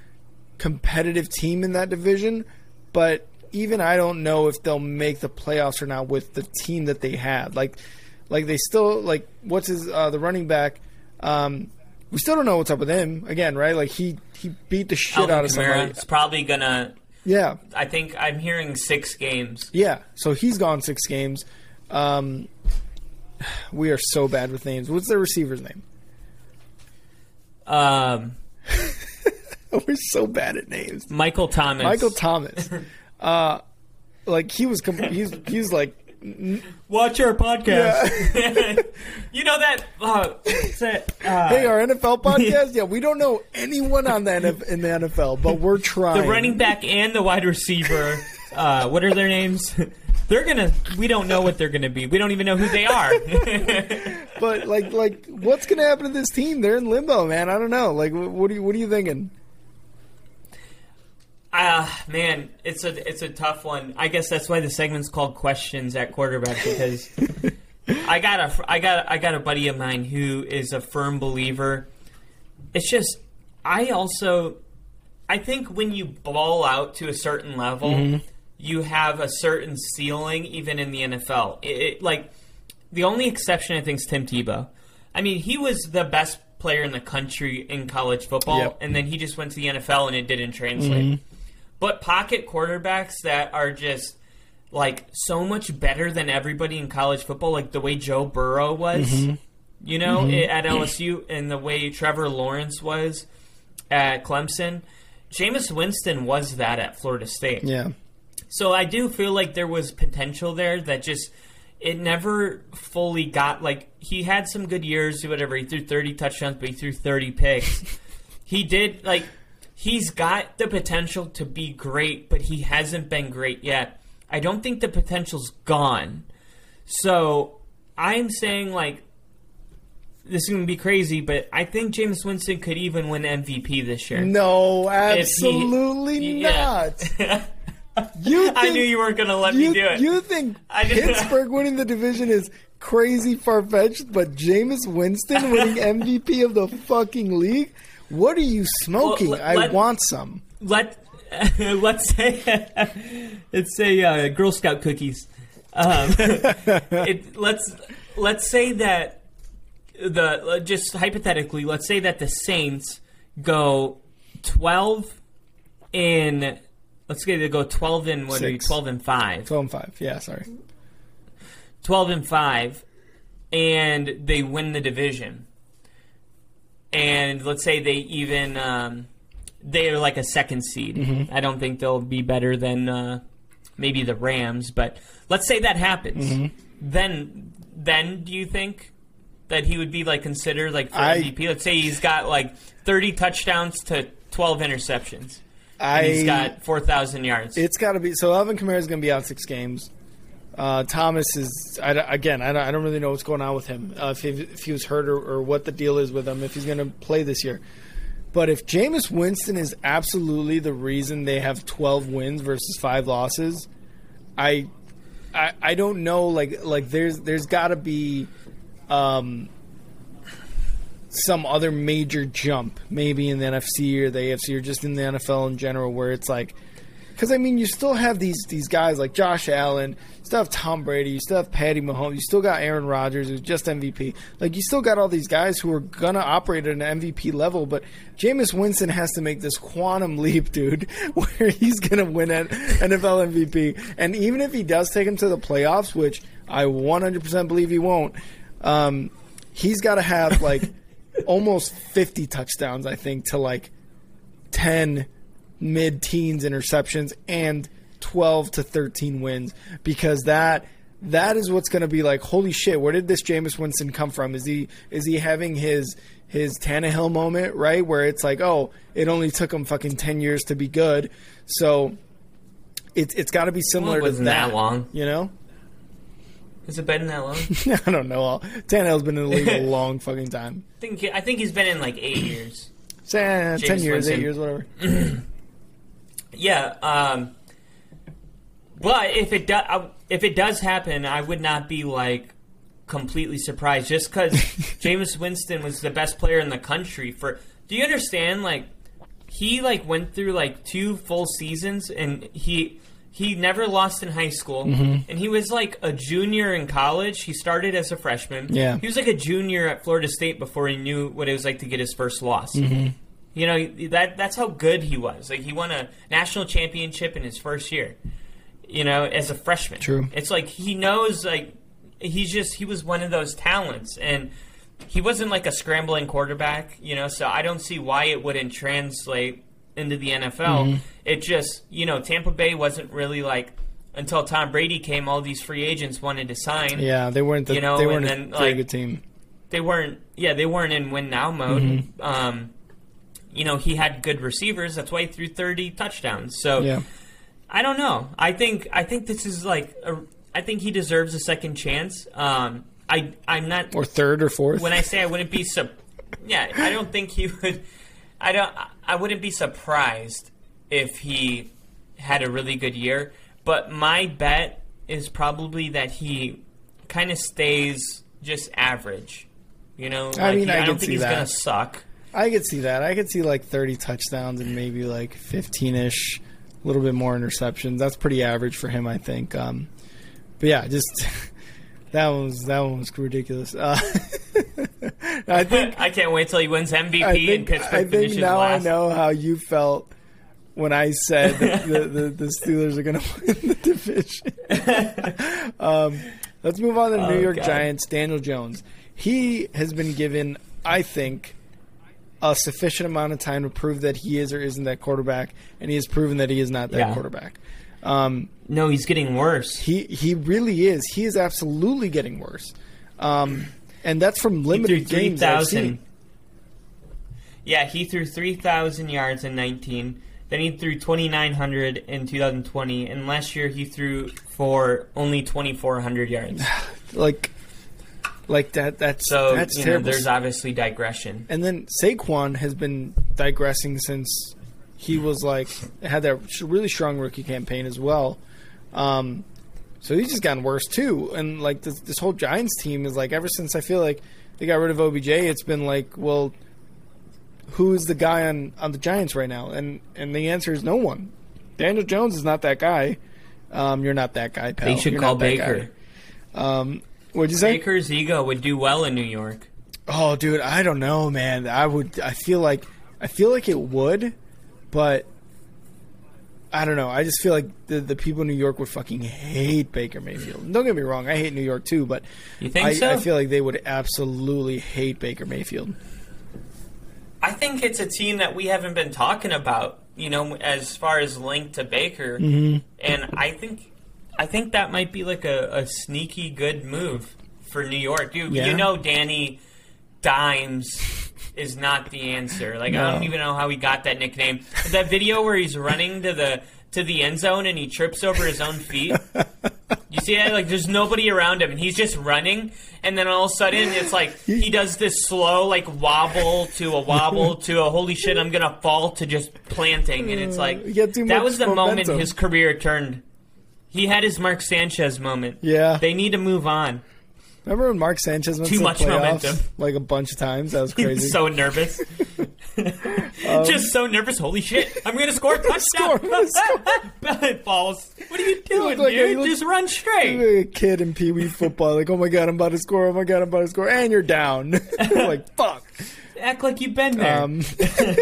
competitive team in that division, but even I don't know if they'll make the playoffs or not with the team that they had. Like they still what's his the running back? We still don't know what's up with him again, right? Like he beat the shit out of somebody. It's probably gonna. Yeah, I think I'm hearing 6 games. Yeah, so he's gone 6 games. We are so bad with names. What's their receiver's name? We're so bad at names. Michael Thomas. He's like, watch our podcast. Yeah. You know that? Hey, our NFL podcast? Yeah, we don't know anyone in the NFL, but we're trying. The running back and the wide receiver. What are their names? We don't know what they're gonna be. We don't even know who they are. But like, what's gonna happen to this team? They're in limbo, man. I don't know. Like, what are you thinking? Man, it's a tough one. I guess that's why the segment's called Questions at Quarterback because I got a buddy of mine who is a firm believer. It's just I think when you blow out to a certain level, you have a certain ceiling, even in the NFL. The only exception, I think, is Tim Tebow. I mean, he was the best player in the country in college football, and then he just went to the NFL and it didn't translate. But pocket quarterbacks that are just, like, so much better than everybody in college football, like the way Joe Burrow was, you know, at LSU, and the way Trevor Lawrence was at Clemson. Jameis Winston was that at Florida State. So I do feel like there was potential there that just it never fully got, like, he had some good years, whatever. He threw 30 touchdowns, but he threw 30 picks. He did, like, he's got the potential to be great, but he hasn't been great yet. I don't think the potential's gone. So I'm saying, like, this is going to be crazy, but I think Jameis Winston could even win MVP this year. No, absolutely not. Yeah. I knew you weren't going to let me do it. You think Pittsburgh winning the division is crazy far-fetched, but Jameis Winston winning MVP of the fucking league? What are you smoking? Well, I want some. Let's say Girl Scout cookies. Let's say that just hypothetically, let's say that the Saints go 12 in. Let's say they go 12 in. What are you? 12 and 5. 12 and 5. Yeah, sorry. 12 and 5, and they win the division. And let's say they even. They are like a second seed. I don't think they'll be better than maybe the Rams, but let's say that happens. Then do you think that he would be like considered like for MVP? Let's say he's got like 30 touchdowns to 12 interceptions. And he's got 4,000 yards. It's got to be so. Alvin Kamara is going to be out 6 games. Thomas is I don't really know what's going on with him. If he was hurt or what the deal is with him. If he's going to play this year. But if Jameis Winston is absolutely the reason they have 12 wins versus 5 losses, I don't know. Like there's got to be some other major jump, maybe in the NFC or the AFC or just in the NFL in general, where it's like, because I mean you still have these guys like Josh Allen, you still have Tom Brady, you still have Patty Mahomes, you still got Aaron Rodgers, who's just MVP. Like you still got all these guys who are gonna operate at an MVP level, but Jameis Winston has to make this quantum leap, dude, where he's gonna win an NFL MVP. And even if he does take him to the playoffs, which I 100% believe he won't, he's got to have like almost 50 touchdowns, I think, to like 10 mid-teens interceptions and 12 to 13 wins, because that is what's going to be like, holy shit, where did this Jameis Winston come from? Is he having his Tannehill moment, right, where it's like, oh, it only took him fucking 10 years to be good? So it's got to be similar to that. It wasn't that long, you know. Has it been that long? I don't know. Tannehill's been in the league a long fucking time. I think he's been in like 8 years. 10 years, Winston. 8 years, whatever. Yeah, but if it does happen, I would not be like completely surprised, just because Jameis Winston was the best player in the country for. Do you understand? Like he like went through like 2 full seasons, and he never lost in high school, and he was like a junior in college. He started as a freshman. Yeah, he was like a junior at Florida State before he knew what it was like to get his first loss. You know, that's how good he was. Like, he won a national championship in his first year, you know, as a freshman. True. It's like he knows, like, he was one of those talents. And he wasn't like a scrambling quarterback, you know, so I don't see why it wouldn't translate into the NFL. It just, you know, Tampa Bay wasn't really like, until Tom Brady came, all these free agents wanted to sign. Yeah, they weren't, you know, they weren't a very good team. They weren't in win-now mode. You know, he had good receivers. That's why he threw 30 touchdowns. So, yeah. I don't know. I think this is like I think he deserves a second chance. I'm not, or third or fourth. When I say I wouldn't be I don't think he would. I wouldn't be surprised if he had a really good year. But my bet is probably that he kind of stays just average. You know, I don't think he's gonna suck. I could see that. I could see like 30 touchdowns and maybe like 15-ish, a little bit more interceptions. That's pretty average for him, I think. But yeah, just that one was ridiculous. I can't wait till he wins MVP and Pittsburgh finishes last. I know how you felt when I said the Steelers are going to win the division. Let's move on to the New York Giants. Daniel Jones. He has been given, I think, a sufficient amount of time to prove that he is or isn't that quarterback, and he has proven that he is not that quarterback. No, he's getting worse. He really is. He is absolutely getting worse. And that's from limited games I've seen. Yeah, he threw 3,000 yards in 2019. Then he threw 2,900 in 2020. And last year he threw for only 2,400 yards. Like that's so, that's you terrible. Know, there's obviously digression. And then Saquon has been digressing since he was had that really strong rookie campaign as well. So he's just gotten worse too. And this whole Giants team is ever since I feel like they got rid of OBJ, it's been well, who's the guy on the Giants right now? And the answer is no one. Daniel Jones is not that guy. You're not that guy, pal. They should call Baker. What'd you say? Baker's ego would do well in New York. Oh, dude, I don't know, man. I feel like it would, but I don't know. I just feel like the people in New York would fucking hate Baker Mayfield. Don't get me wrong, I hate New York too, but you think so? I feel like they would absolutely hate Baker Mayfield. I think it's a team that we haven't been talking about, as far as linked to Baker, mm-hmm. and I think that might be a sneaky good move for New York. Danny Dimes is not the answer. No. I don't even know how he got that nickname. That video where he's running to the end zone and he trips over his own feet. You see that? There's nobody around him and he's just running. And then all of a sudden it's he does this slow wobble to a holy shit, I'm going to fall to just planting. And it's that was the momentum. Moment his career turned. He had his Mark Sanchez moment. Yeah. They need to move on. Remember when Mark Sanchez went to the playoffs momentum. A bunch of times? That was crazy. So nervous. Just so nervous. Holy shit. I'm going to score a touchdown. It falls. What are you doing, dude? Just run straight. Like a kid in Pee Wee football. Oh, my God, I'm about to score. Oh, my God, I'm about to score. And you're down. Fuck. Act like you've been there.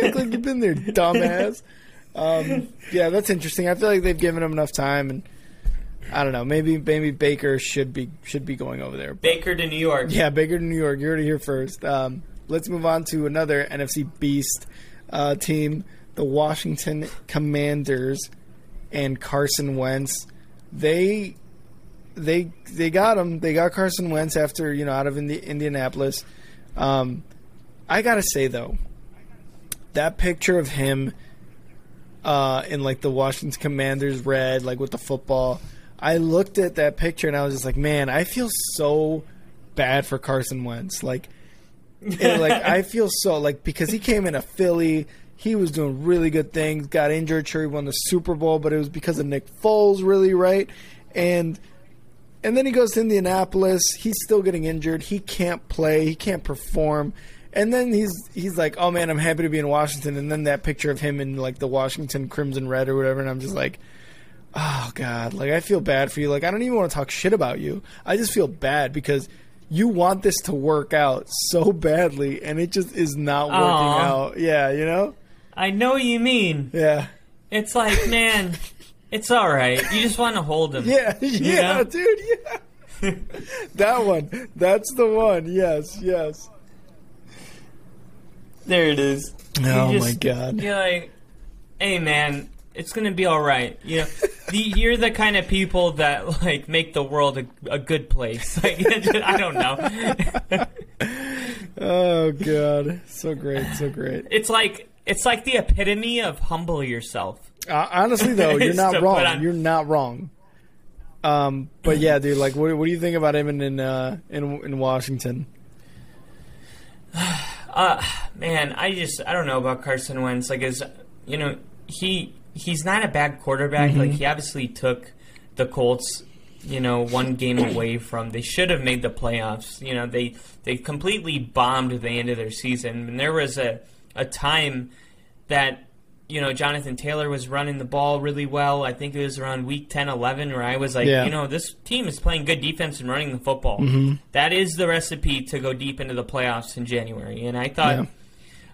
Act like you've been there, dumbass. Yeah, that's interesting. I feel like they've given him enough time and I don't know. Maybe Baker should be going over there. Baker to New York. Yeah, Baker to New York. You're already here first. Let's move on to another NFC beast team, the Washington Commanders, and Carson Wentz. They got him. They got Carson Wentz after out of Indianapolis. I gotta say though, that picture of him in the Washington Commanders red, with the football. I looked at that picture and I was just man, I feel so bad for Carson Wentz. I feel so because he came into Philly, he was doing really good things, got injured, sure he won the Super Bowl, but it was because of Nick Foles, really, right? And then he goes to Indianapolis, he's still getting injured, he can't play, he can't perform. And then he's like, oh man, I'm happy to be in Washington. And then that picture of him in the Washington Crimson Red or whatever, and I'm just like, oh, God, I feel bad for you. I don't even want to talk shit about you. I just feel bad because you want this to work out so badly, and it just is not working out. Yeah, I know what you mean. Yeah. It's man, it's all right. You just want to hold him. Yeah, dude, yeah. That one. That's the one. Yes, yes. There it is. Oh, my God. You're hey, man. It's going to be all right. You're the kind of people that, make the world a good place. I don't know. Oh, God. So great, so great. It's like the epitome of humble yourself. Honestly, though, you're not wrong. You're not wrong. But, yeah, dude, what do you think about him in Washington? Man, I don't know about Carson Wentz. He's not a bad quarterback. Mm-hmm. He obviously took the Colts, one game away from. They should have made the playoffs. They completely bombed the end of their season. And there was a a time that, you know, Jonathan Taylor was running the ball really well. I think it was around week 10, 11, where I was like, you know, this team is playing good defense and running the football. That is the recipe to go deep into the playoffs in January. And I thought,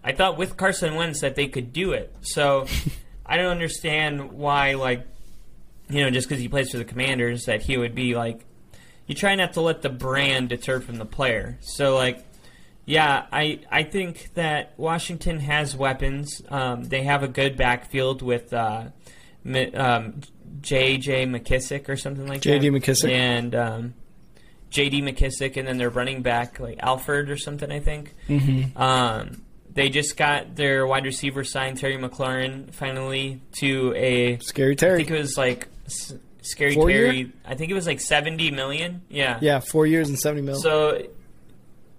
I thought with Carson Wentz that they could do it. So I don't understand why, like, you know, just because he plays for the Commanders, that he would be like, you try not to let the brand deter from the player. So, like, yeah, I think that Washington has weapons. They have a good backfield with J.J. McKissick or something like that. J.D. McKissick. And J.D. McKissick, and then their running back, like Alford or something, I think. They just got their wide receiver signed, Terry McLaurin, finally, to a... Scary Terry. I think it was like... Scary Terry. I think it was like $70 million. Yeah. Yeah, 4 years and $70 million. So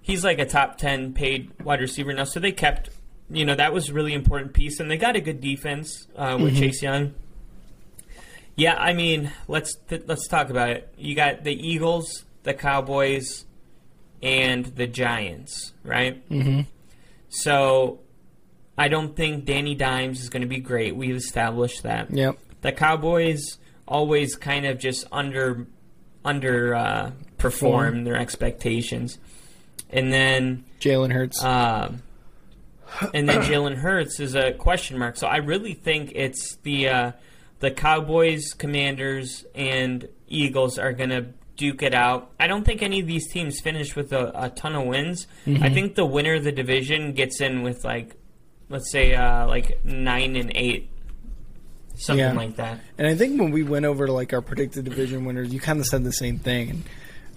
he's like a top 10 paid wide receiver now. So they kept, you know, that was a really important piece, and they got a good defense with Chase Young. Yeah, I mean, let's talk about it. You got the Eagles, the Cowboys, and the Giants, right? So I don't think Danny Dimes is going to be great. We've established that. Yep. The Cowboys always kind of just underperform their expectations. And then Jalen Hurts. And then Jalen Hurts is a question mark. So I really think it's the Cowboys, Commanders, and Eagles are going to duke it out. I don't think any of these teams finish with a ton of wins. I think the winner of the division gets in with, like, let's say, like 9 and 8. Something like that. And I think when we went over to, like, our predicted division winners, you kind of said the same thing. And,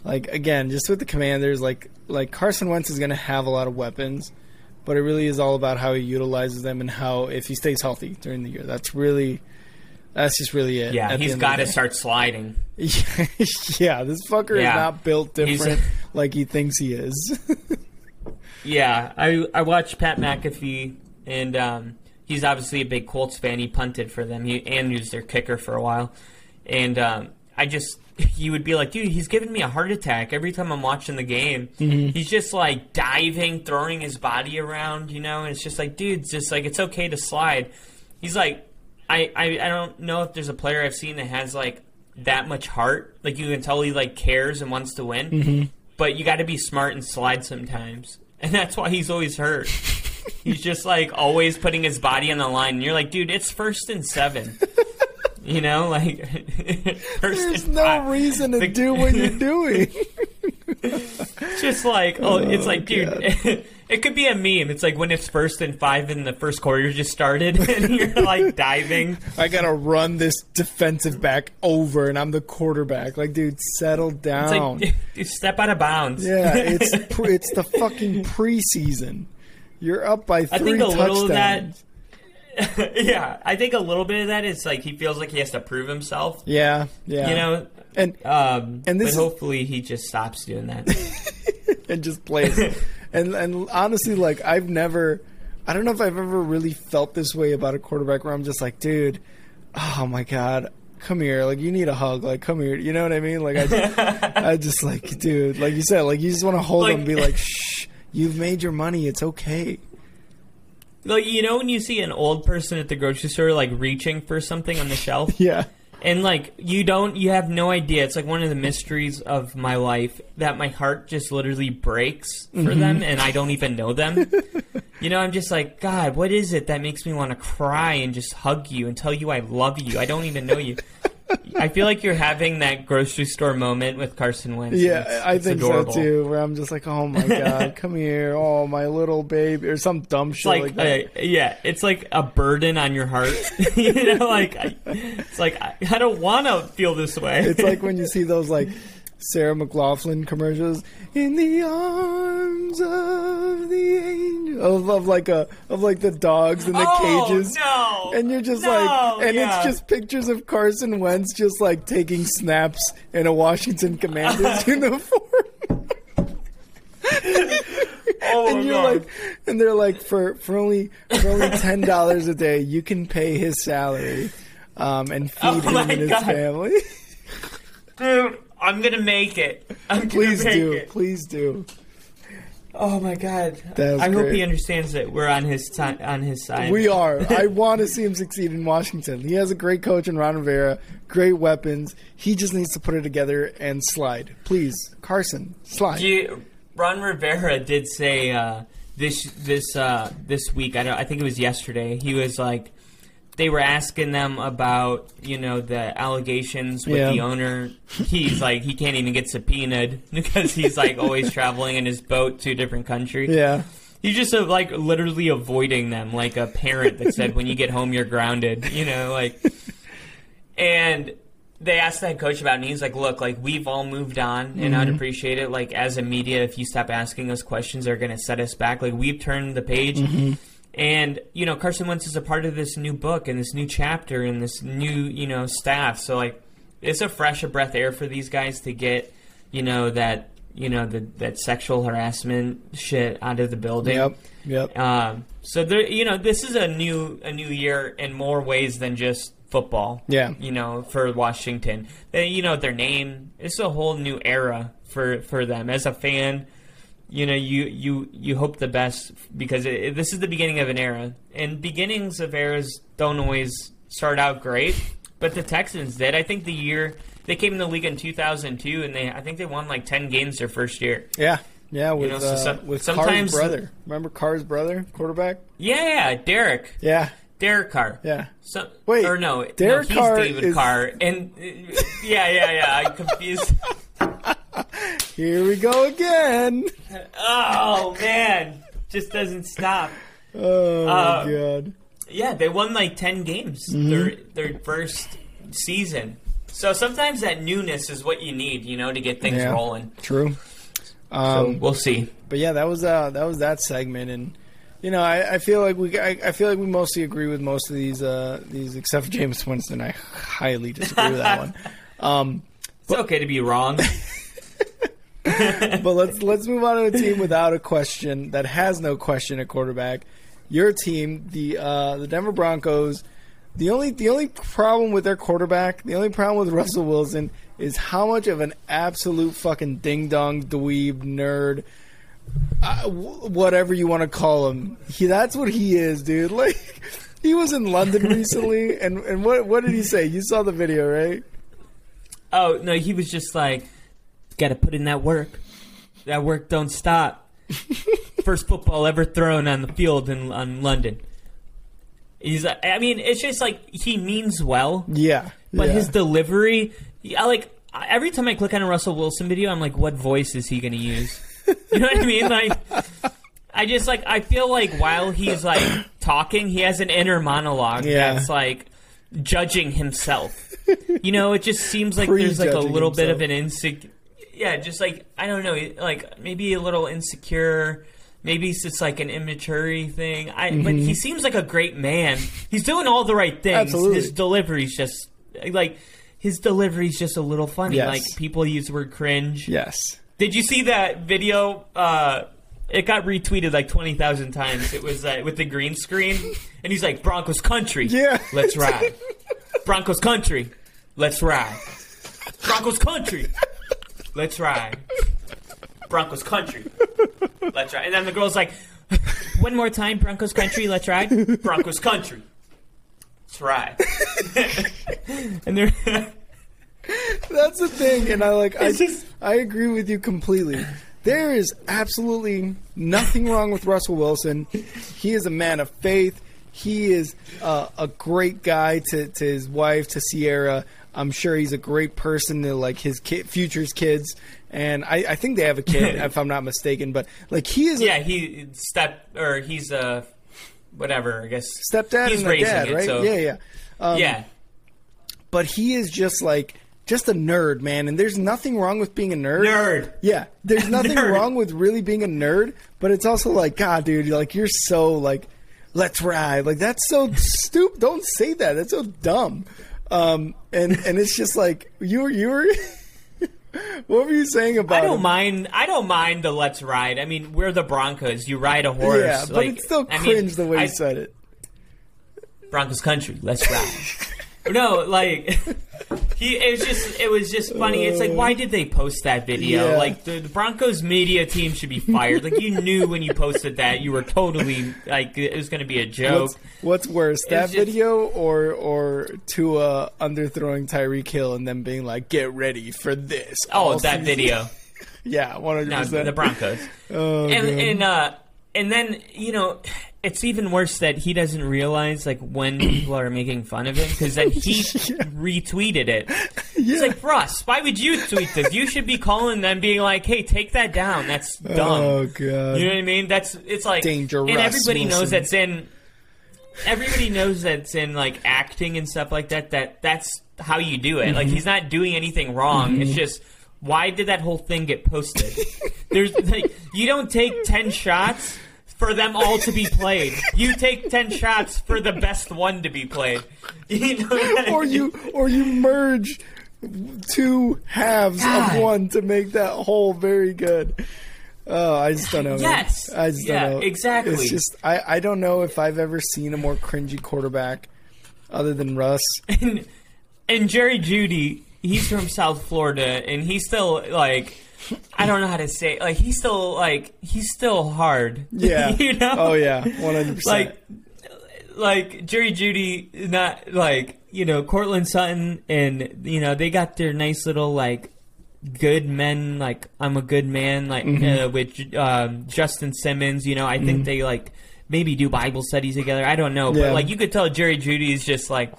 like, again, just with the Commanders, like Carson Wentz is going to have a lot of weapons, but it really is all about how he utilizes them and how, if he stays healthy during the year. That's just really it. Yeah, he's got to start sliding. Yeah, this fucker is not built different like he thinks he is. I watched Pat McAfee, and he's obviously a big Colts fan. He punted for them and used their kicker for a while. And you would be like, dude, he's giving me a heart attack every time I'm watching the game. He's just, like, diving, throwing his body around, you know. And it's just like, dude, it's just like, it's okay to slide. He's like, I don't know if there's a player I've seen that has, like, that much heart. Like, you can tell he, like, cares and wants to win. But you got to be smart and slide sometimes. And that's why he's always hurt. He's just, like, always putting his body on the line. And you're like, dude, it's 1st and 7. You know, like, there's no reason to do what you're doing. Just like, it's like, dude, it could be a meme. It's like when it's 1st and 5 and the first quarter just started and you're, like, diving. I got to run this defensive back over and I'm the quarterback. Like, dude, settle down. It's like, dude, step out of bounds. Yeah, it's the fucking preseason. You're up by 3 touchdowns. I think a little bit of that is, like, he feels like he has to prove himself. Yeah. You know? And this, but hopefully he just stops doing that. And just plays. and honestly, like, I don't know if I've ever really felt this way about a quarterback where I'm just like, dude, oh, my God, come here. Like, you need a hug. Like, come here. You know what I mean? Like, I just like, dude, like you said, like, you just want to hold him and be like, shh. You've made your money. It's okay. Like, you know when you see an old person at the grocery store, like, reaching for something on the shelf? Yeah. And, like, you have no idea. It's, like, one of the mysteries of my life that my heart just literally breaks for them, and I don't even know them. You know, I'm just like, God, what is it that makes me want to cry and just hug you and tell you I love you? I don't even know you. I feel like you're having that grocery store moment with Carson Wentz. Yeah, I think adorable. So too. Where I'm just like, oh my God, come here, oh my little baby, or some dumb shit like that. It's like a burden on your heart. You know, like it's like I don't want to feel this way. It's like when you see those like Sarah McLaughlin commercials, in the arms of the angel, of like the dogs in the cages, and you're just it's just pictures of Carson Wentz just like taking snaps in a Washington Commanders uniform. And you're like, and they're like, for only $10 a day, you can pay his salary, and feed him and his family. Dude. I'm going to make it. Please do. Oh my God! I hope he understands that we're on his time, on his side. We are. I want to see him succeed in Washington. He has a great coach in Ron Rivera, great weapons. He just needs to put it together and slide, please, Carson. Slide. Ron Rivera did say this week. I think it was yesterday. He was like, they were asking them about, you know, the allegations with the owner. He's like, he can't even get subpoenaed because he's like always traveling in his boat to a different country. Yeah. He's just like literally avoiding them like a parent that said, when you get home, you're grounded, you know, like. And they asked that coach about it, and he's like, look, like, we've all moved on, and I'd appreciate it. Like, as a media, if you stop asking us questions, they're going to set us back. Like, we've turned the page. Mm-hmm. And, you know, Carson Wentz is a part of this new book and this new chapter and this new, you know, staff. So, like, it's a fresh breath of air for these guys to get, you know, that sexual harassment shit out of the building. Yep. So, you know, this is a new year in more ways than just football. Yeah. You know, for Washington. They, you know, their name. It's a whole new era for them. As a fan, you know, you hope the best because this is the beginning of an era. And beginnings of eras don't always start out great, but the Texans did. I think the year they came in the league in 2002, and I think they won like 10 games their first year. Yeah, with, you know, so with Carr's brother. Remember Carr's brother, quarterback? Yeah, Derek. Yeah. Derek Carr. Yeah. So, wait. Or no, Derek Carr. He's David Carr. And yeah. I'm confused. Here we go again. Oh, man. Just doesn't stop. Oh, my God. Yeah, they won like 10 games their first season. So sometimes that newness is what you need, you know, to get things rolling. True. So we'll see. But, yeah, that was that segment. And, you know, I feel like we mostly agree with most of these except for Jameis Winston. I highly disagree with that one. It's okay to be wrong. But let's move on to a team without a question that has no question at quarterback. Your team, the Denver Broncos. The only problem with their quarterback, the only problem with Russell Wilson, is how much of an absolute fucking ding dong dweeb nerd, whatever you want to call him. That's what he is, dude. Like, he was in London recently, and what did he say? You saw the video, right? Oh no, he was just like, got to put in that work. That work don't stop. First football ever thrown on the field in London. He's, I mean, it's just like he means well. Yeah. But his delivery, like, every time I click on a Russell Wilson video, I'm like, what voice is he going to use? You know what I mean? Like, I just, like, I feel like while he's, like, talking, he has an inner monologue that's, like, judging himself. You know, it just seems like there's, like, a little bit of an insecurity. Yeah, just like, I don't know, like maybe a little insecure, maybe it's just like an immaturity thing. But he seems like a great man. He's doing all the right things. Absolutely. His delivery's just a little funny. Yes. Like, people use the word cringe. Yes. Did you see that video? It got retweeted like 20,000 times. It was with the green screen, and he's like, Broncos country, let's ride. Broncos country, let's ride. Broncos country. Let's ride. Broncos country. Let's ride. And then the girl's like, one more time, Broncos country, let's ride. Broncos country. Let's ride. And they're that's the thing, and I agree with you completely. There is absolutely nothing wrong with Russell Wilson. He is a man of faith. He is a great guy to his wife, to Sierra. I'm sure he's a great person to, like, his future's kids, and I think they have a kid, if I'm not mistaken. But, like, he is he's a whatever, I guess. Stepdad and their dad, right? So. Yeah. But he is just, like, just a nerd, man, and there's nothing wrong with being a nerd. Nerd. Yeah, there's nothing wrong with really being a nerd, but it's also like, God, dude, like, you're so, like, let's ride. Like, that's so stupid. Don't say that. That's so dumb. And it's just like you were what were you saying about I don't mind the let's ride. I mean, we're the Broncos. You ride a horse. Yeah, but like, it's still cringe the way you said it. Broncos country, let's ride. No, like It was just funny. It's like, why did they post that video? Yeah. Like, the Broncos media team should be fired. Like, you knew when you posted that, you were totally, like, it was going to be a joke. What's worse, that video or Tua underthrowing Tyreek Hill and them being like, get ready for this. Oh, that season. Video. Yeah, 100%. No, the Broncos. Oh, and then, you know, it's even worse that he doesn't realize, like, when people are making fun of him, because then he retweeted it. Yeah. It's like, Russ, why would you tweet this? You should be calling them, being like, hey, take that down. That's dumb. Oh, God. You know what I mean? It's like, dangerous. And everybody knows that's in, like, acting and stuff like that, that's how you do it. Mm-hmm. Like, he's not doing anything wrong. Mm-hmm. It's just, why did that whole thing get posted? There's like, you don't take 10 shots for them all to be played. You take 10 shots for the best one to be played. You know that? Or you merge two halves of one to make that whole very good. Oh, I just don't know. Yes. I just don't know. Exactly. It's just I don't know if I've ever seen a more cringy quarterback other than Russ. And Jerry Judy, he's from South Florida, and he's still, like, I don't know how to say it. Like, he's still hard. Yeah. You know? Oh, yeah. 100%. Like, Jerry Judy, not, like, you know, Cortland Sutton, and, you know, they got their nice little, like, good men, like, I'm a good man, like, mm-hmm. With Justin Simmons, you know, I think mm-hmm. they, like, maybe do Bible studies together. I don't know. Yeah. But, like, you could tell Jerry Judy is just, like,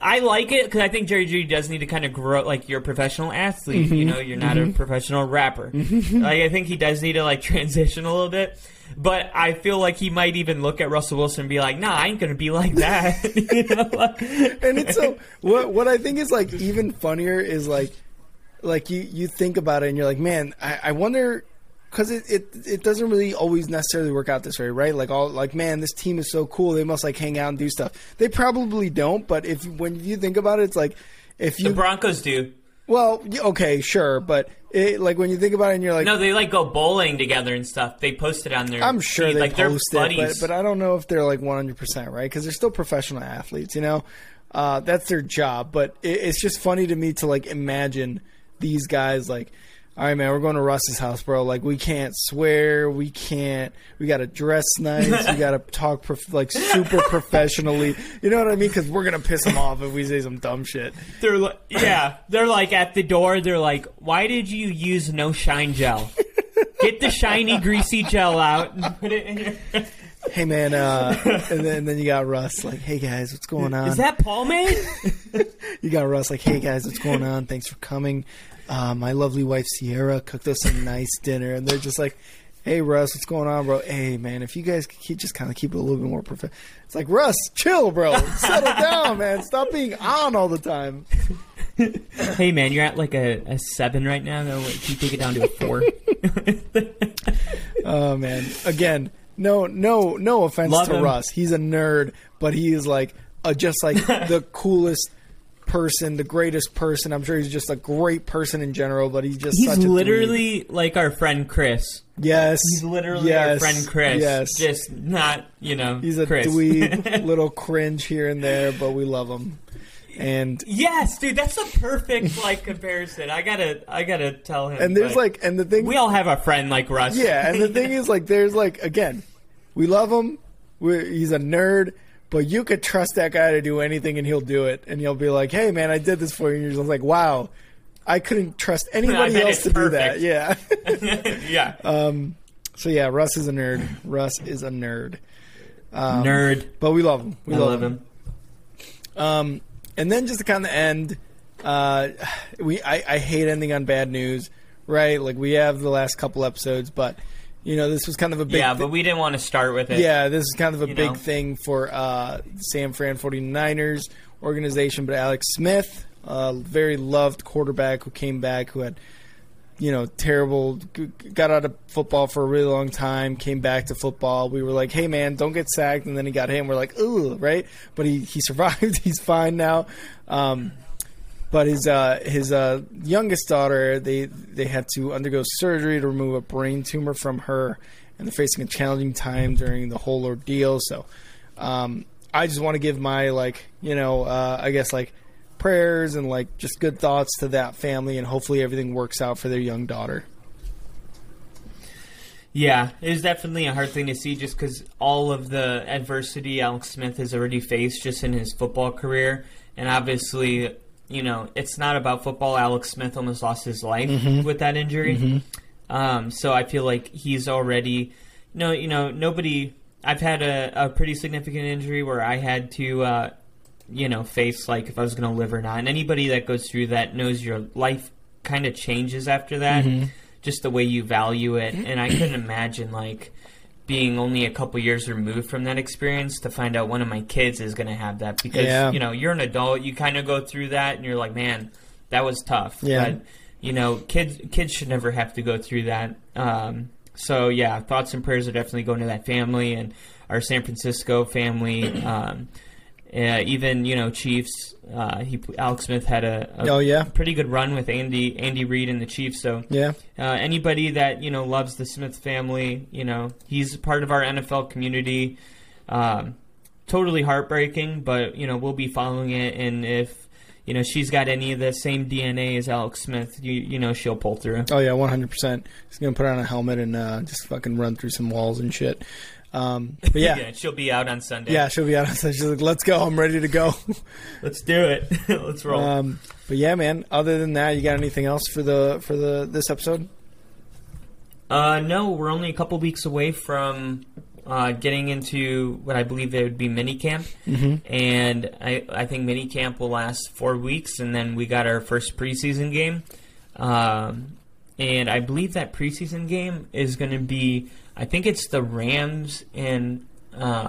I like it because I think Jerry Judy does need to kind of grow. Like, you're a professional athlete, mm-hmm. you know, you're not mm-hmm. a professional rapper. Mm-hmm. Like, I think he does need to, like, transition a little bit. But I feel like he might even look at Russell Wilson and be like, "Nah, I ain't gonna be like that." You know? And it's so what I think is, like, even funnier is like you think about it and you're like, "Man, I wonder." Because it doesn't really always necessarily work out this way, right? Like, man, this team is so cool. They must, like, hang out and do stuff. They probably don't, but when you think about it, it's like if you... The Broncos do. Well, okay, sure, but when you think about it and you're like... No, they, like, go bowling together and stuff. They post it on their... I'm sure they post it, but I don't know if they're, like, 100%, right? Because they're still professional athletes, you know? That's their job, but it's just funny to me to, like, imagine these guys, like... All right, man, we're going to Russ's house, bro. Like, we can't swear. We got to dress nice. We got to talk, super professionally. You know what I mean? Because we're going to piss them off if we say some dumb shit. They're like, yeah. They're, like, at the door. They're like, why did you use no shine gel? Get the shiny, greasy gel out and put it in your... Hey, man, and then you got Russ, like, hey, guys, what's going on? Is that Paul, man? You got Russ, like, hey, guys, what's going on? Thanks for coming. My lovely wife, Sierra, cooked us a nice dinner. And they're just like, hey, Russ, what's going on, bro? Hey, man, if you guys could just kind of keep it a little bit more perfect. It's like, Russ, chill, bro. Settle down, man. Stop being on all the time. Hey, man, you're at like a 7 right now. Though. Can you take it down to a 4? Oh, man. Again. No offense to Russ. He's a nerd, but he is like just like the coolest person, the greatest person. I'm sure he's just a great person in general, but he's such a literally dude. Like our friend Chris. Yes. He's literally our friend Chris. Yes. Just not, you know, he's a Chris. Dweeb, little cringe here and there, but we love him. And yes, dude, that's a perfect like comparison. I gotta tell him. And there's like, and the thing we all have a friend like Russ. Yeah, and the thing is like, there's like again, we love him. He's a nerd, but you could trust that guy to do anything, and he'll do it. And he'll be like, "Hey, man, I did this for you." And you're just like, "Wow, I couldn't trust anybody else to perfect. Do that." Yeah, yeah. So yeah, Russ is a nerd. But we love him. I love him. And then just to kind of end, I hate ending on bad news, right? Like, we have the last couple episodes, but, you know, this was kind of a big... Yeah, but we didn't want to start with it. Yeah, this is kind of a big thing for San Fran 49ers organization, but Alex Smith, a very loved quarterback who came back, who had, you know, terrible... Got out of football for a really long time, came back to football. We were like, hey, man, don't get sacked. And then he got hit, and we're like, ooh, right? But he survived. He's fine now. But his youngest daughter, they had to undergo surgery to remove a brain tumor from her, and they're facing a challenging time during the whole ordeal. So I just want to give my, like, you know, I guess, like, prayers and like just good thoughts to that family, and hopefully everything works out for their young daughter. Yeah, it was definitely a hard thing to see just because all of the adversity Alex Smith has already faced just in his football career. And obviously, you know, it's not about football. Alex Smith almost lost his life with that injury. So I feel like he's already – no, you know, nobody – I've had a pretty significant injury where I had to, you know, face like if I was going to live or not. And anybody that goes through that knows your life kind of changes after that. Just the way you value it. And I couldn't imagine, like, being only a couple years removed from that experience to find out one of my kids is going to have that. Because, you know, you're an adult. You kind of go through that, and you're like, man, that was tough. But, you know, kids should never have to go through that. So, yeah, thoughts and prayers are definitely going to that family and our San Francisco family. Even, you know, Chiefs, Alex Smith had a pretty good run with Andy Reid and the Chiefs. So anybody that, you know, loves the Smith family, you know, he's part of our NFL community. Totally heartbreaking, but, you know, we'll be following it. And if, you know, she's got any of the same DNA as Alex Smith, you know, she'll pull through. Oh, yeah, 100%. He's going to put on a helmet and just fucking run through some walls and shit. But yeah, she'll be out on Sunday. Yeah, she'll be out on Sunday. She's like, let's go. I'm ready to go. Let's do it. Let's roll. But yeah, man, other than that, you got anything else for this episode? No, we're only a couple weeks away from getting into what I believe it would be minicamp. And I think minicamp will last 4 weeks, and then we got our first preseason game. And I believe that preseason game is going to be – I think it's the Rams and Bills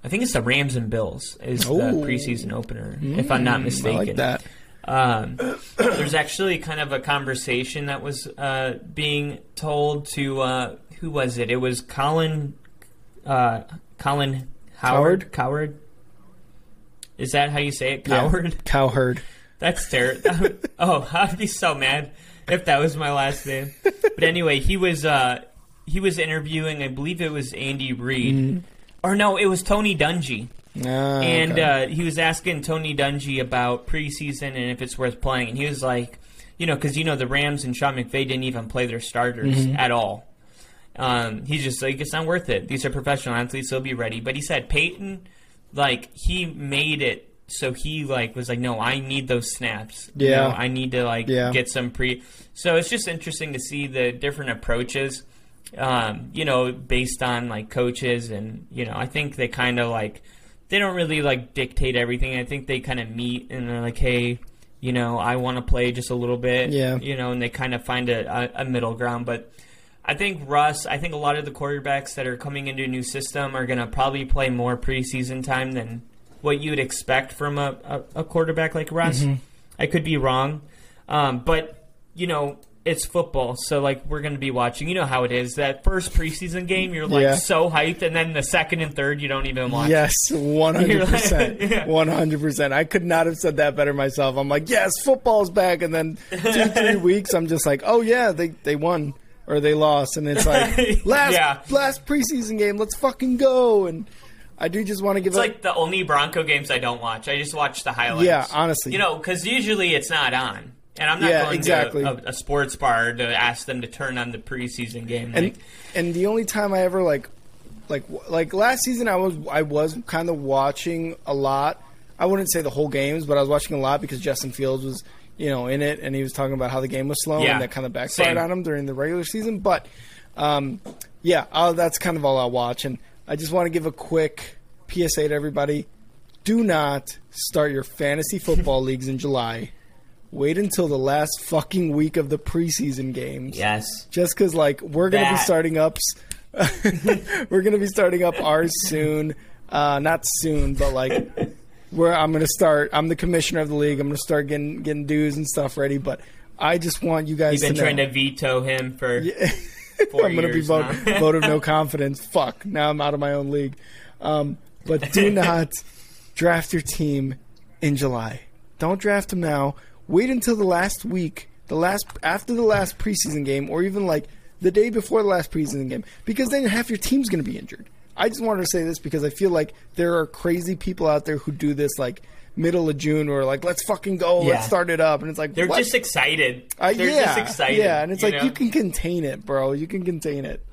is the preseason opener, if I'm not mistaken. I like that. There's actually kind of a conversation that was being told to who was it? It was Colin Howard. Coward? Is that how you say it? Coward? Yeah. Cowherd. That's terrible. Oh, I'd be so mad if that was my last name. But anyway, he was interviewing, I believe it was Andy Reid. Or no, it was Tony Dungy. He was asking Tony Dungy about preseason and if it's worth playing. And he was like, you know, because, you know, the Rams and Sean McVay didn't even play their starters at all. He's just like, it's not worth it. These are professional athletes. They'll be ready. But he said Peyton, like, he made it. So he, like, was like, no, I need those snaps. Yeah. You know, I need to, like, get some So it's just interesting to see the different approaches, you know, based on, like, coaches. And, you know, I think they kind of, like, they don't really, like, dictate everything. I think they kind of meet and they're like, hey, you know, I want to play just a little bit. Yeah. You know, and they kind of find a middle ground. But I think I think a lot of the quarterbacks that are coming into a new system are going to probably play more preseason time than – what you'd expect from a quarterback like Russ. I could be wrong. But, you know, it's football. So, like, we're going to be watching. You know how it is. That first preseason game, you're, like, so hyped. And then the second and third, you don't even watch. Yes, 100%. Like, 100%. I could not have said that better myself. I'm like, yes, football's back. And then 2-3 weeks, I'm just like, oh, yeah, they won. Or they lost. And it's like, last preseason game, let's fucking go. And I do just want to give it's up. Like the only Bronco games I don't watch. I just watch the highlights. Yeah, honestly. You know, because usually it's not on. And I'm not going to a sports bar to ask them to turn on the preseason game. And the only time I ever, like last season I was kind of watching a lot. I wouldn't say the whole games, but I was watching a lot because Justin Fields was, you know, in it. And he was talking about how the game was slow and that kind of backfired on him during the regular season. But, that's kind of all I watch. And I just want to give a quick PSA to everybody. Do not start your fantasy football leagues in July. Wait until the last fucking week of the preseason games. Yes. Just because, like, we're going to be starting ups. We're going to be starting up ours soon. Not soon, but, like, I'm going to start. I'm the commissioner of the league. I'm going to start getting dues and stuff ready. But I just want you guys to know. You've been trying to veto him for... I'm going to be vote of no confidence. Fuck. Now I'm out of my own league. But do not draft your team in July. Don't draft them now. Wait until the last week, after the last preseason game, or even like the day before the last preseason game, because then half your team's going to be injured. I just wanted to say this because I feel like there are crazy people out there who do this. Like middle of June who are like, let's fucking go, let's start it up. And it's like, they're just excited. They're just excited. Yeah, and it's you can contain it, bro. You can contain it.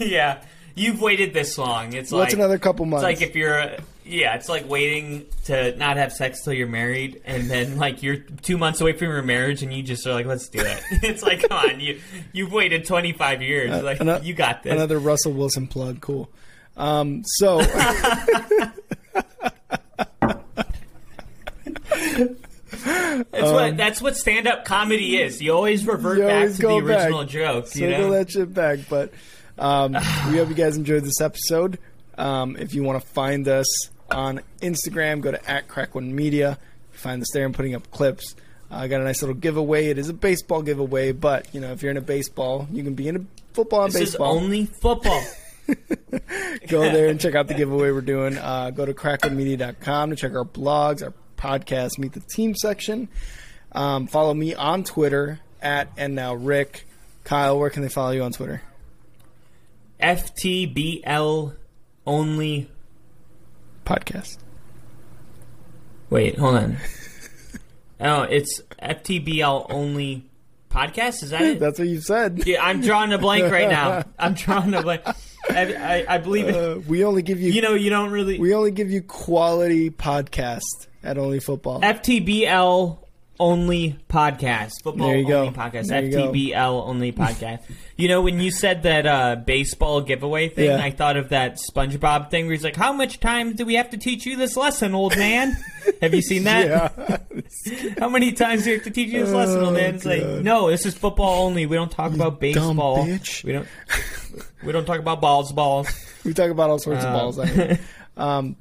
Yeah. You've waited this long. It's like another couple months. It's like if you're, it's like waiting to not have sex till you're married, and then like you're 2 months away from your marriage, and you just are like, let's do it. It's like, come on, you've waited 25 years. Like you got this. Another Russell Wilson plug. Cool. That's what stand-up comedy is. You always revert back to the original joke. Circle that shit back, but. We hope you guys enjoyed this episode. If you want to find us on Instagram, go to @CrackOneMedia. Find us there and putting up clips. I got a nice little giveaway. It is a baseball giveaway, but if you're into baseball, you can be into football and baseball. This is only football. Go there and check out the giveaway we're doing. Go to crackonemedia.com to check our blogs, our podcast, Meet the Team section. Follow me on Twitter @AndNowRick. Kyle, where can they follow you on Twitter? FTBL only podcast. Wait, hold on. Oh, it's FTBL only podcast? Is that it? That's what you said. Yeah, I'm drawing a blank right now. I'm drawing a blank. I believe it. We only give you... you don't really... We only give you quality podcast at Only Football. FTBL only podcast. Football only podcast. FTBL only podcast. When you said that baseball giveaway thing, I thought of that SpongeBob thing where he's like, how much time do we have to teach you this lesson, old man? Have you seen that? Yeah. How many times do we have to teach you this lesson, old man? It's like, no, this is football only. We don't talk about baseball. Dumb bitch. We don't talk about balls. We talk about all sorts of balls. But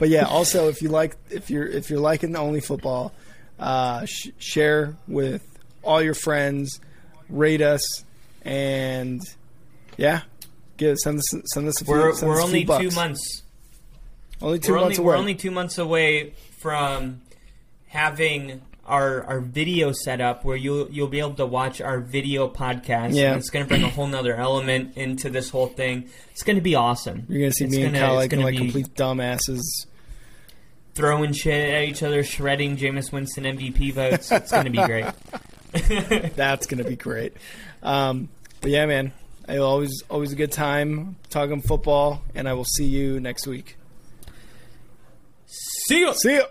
yeah, also if you're liking the Only Football, share with all your friends, rate us, and send us a few. We're only 2 months. We're only 2 months away from having our video set up where you'll be able to watch our video podcast. Yeah. And it's going to bring a whole nother element into this whole thing. It's going to be awesome. You're going to see me and Kyle like complete dumbasses. Throwing shit at each other, shredding Jameis Winston MVP votes. It's going to be great. That's going to be great. But yeah, man, always a good time talking football, and I will see you next week. See ya.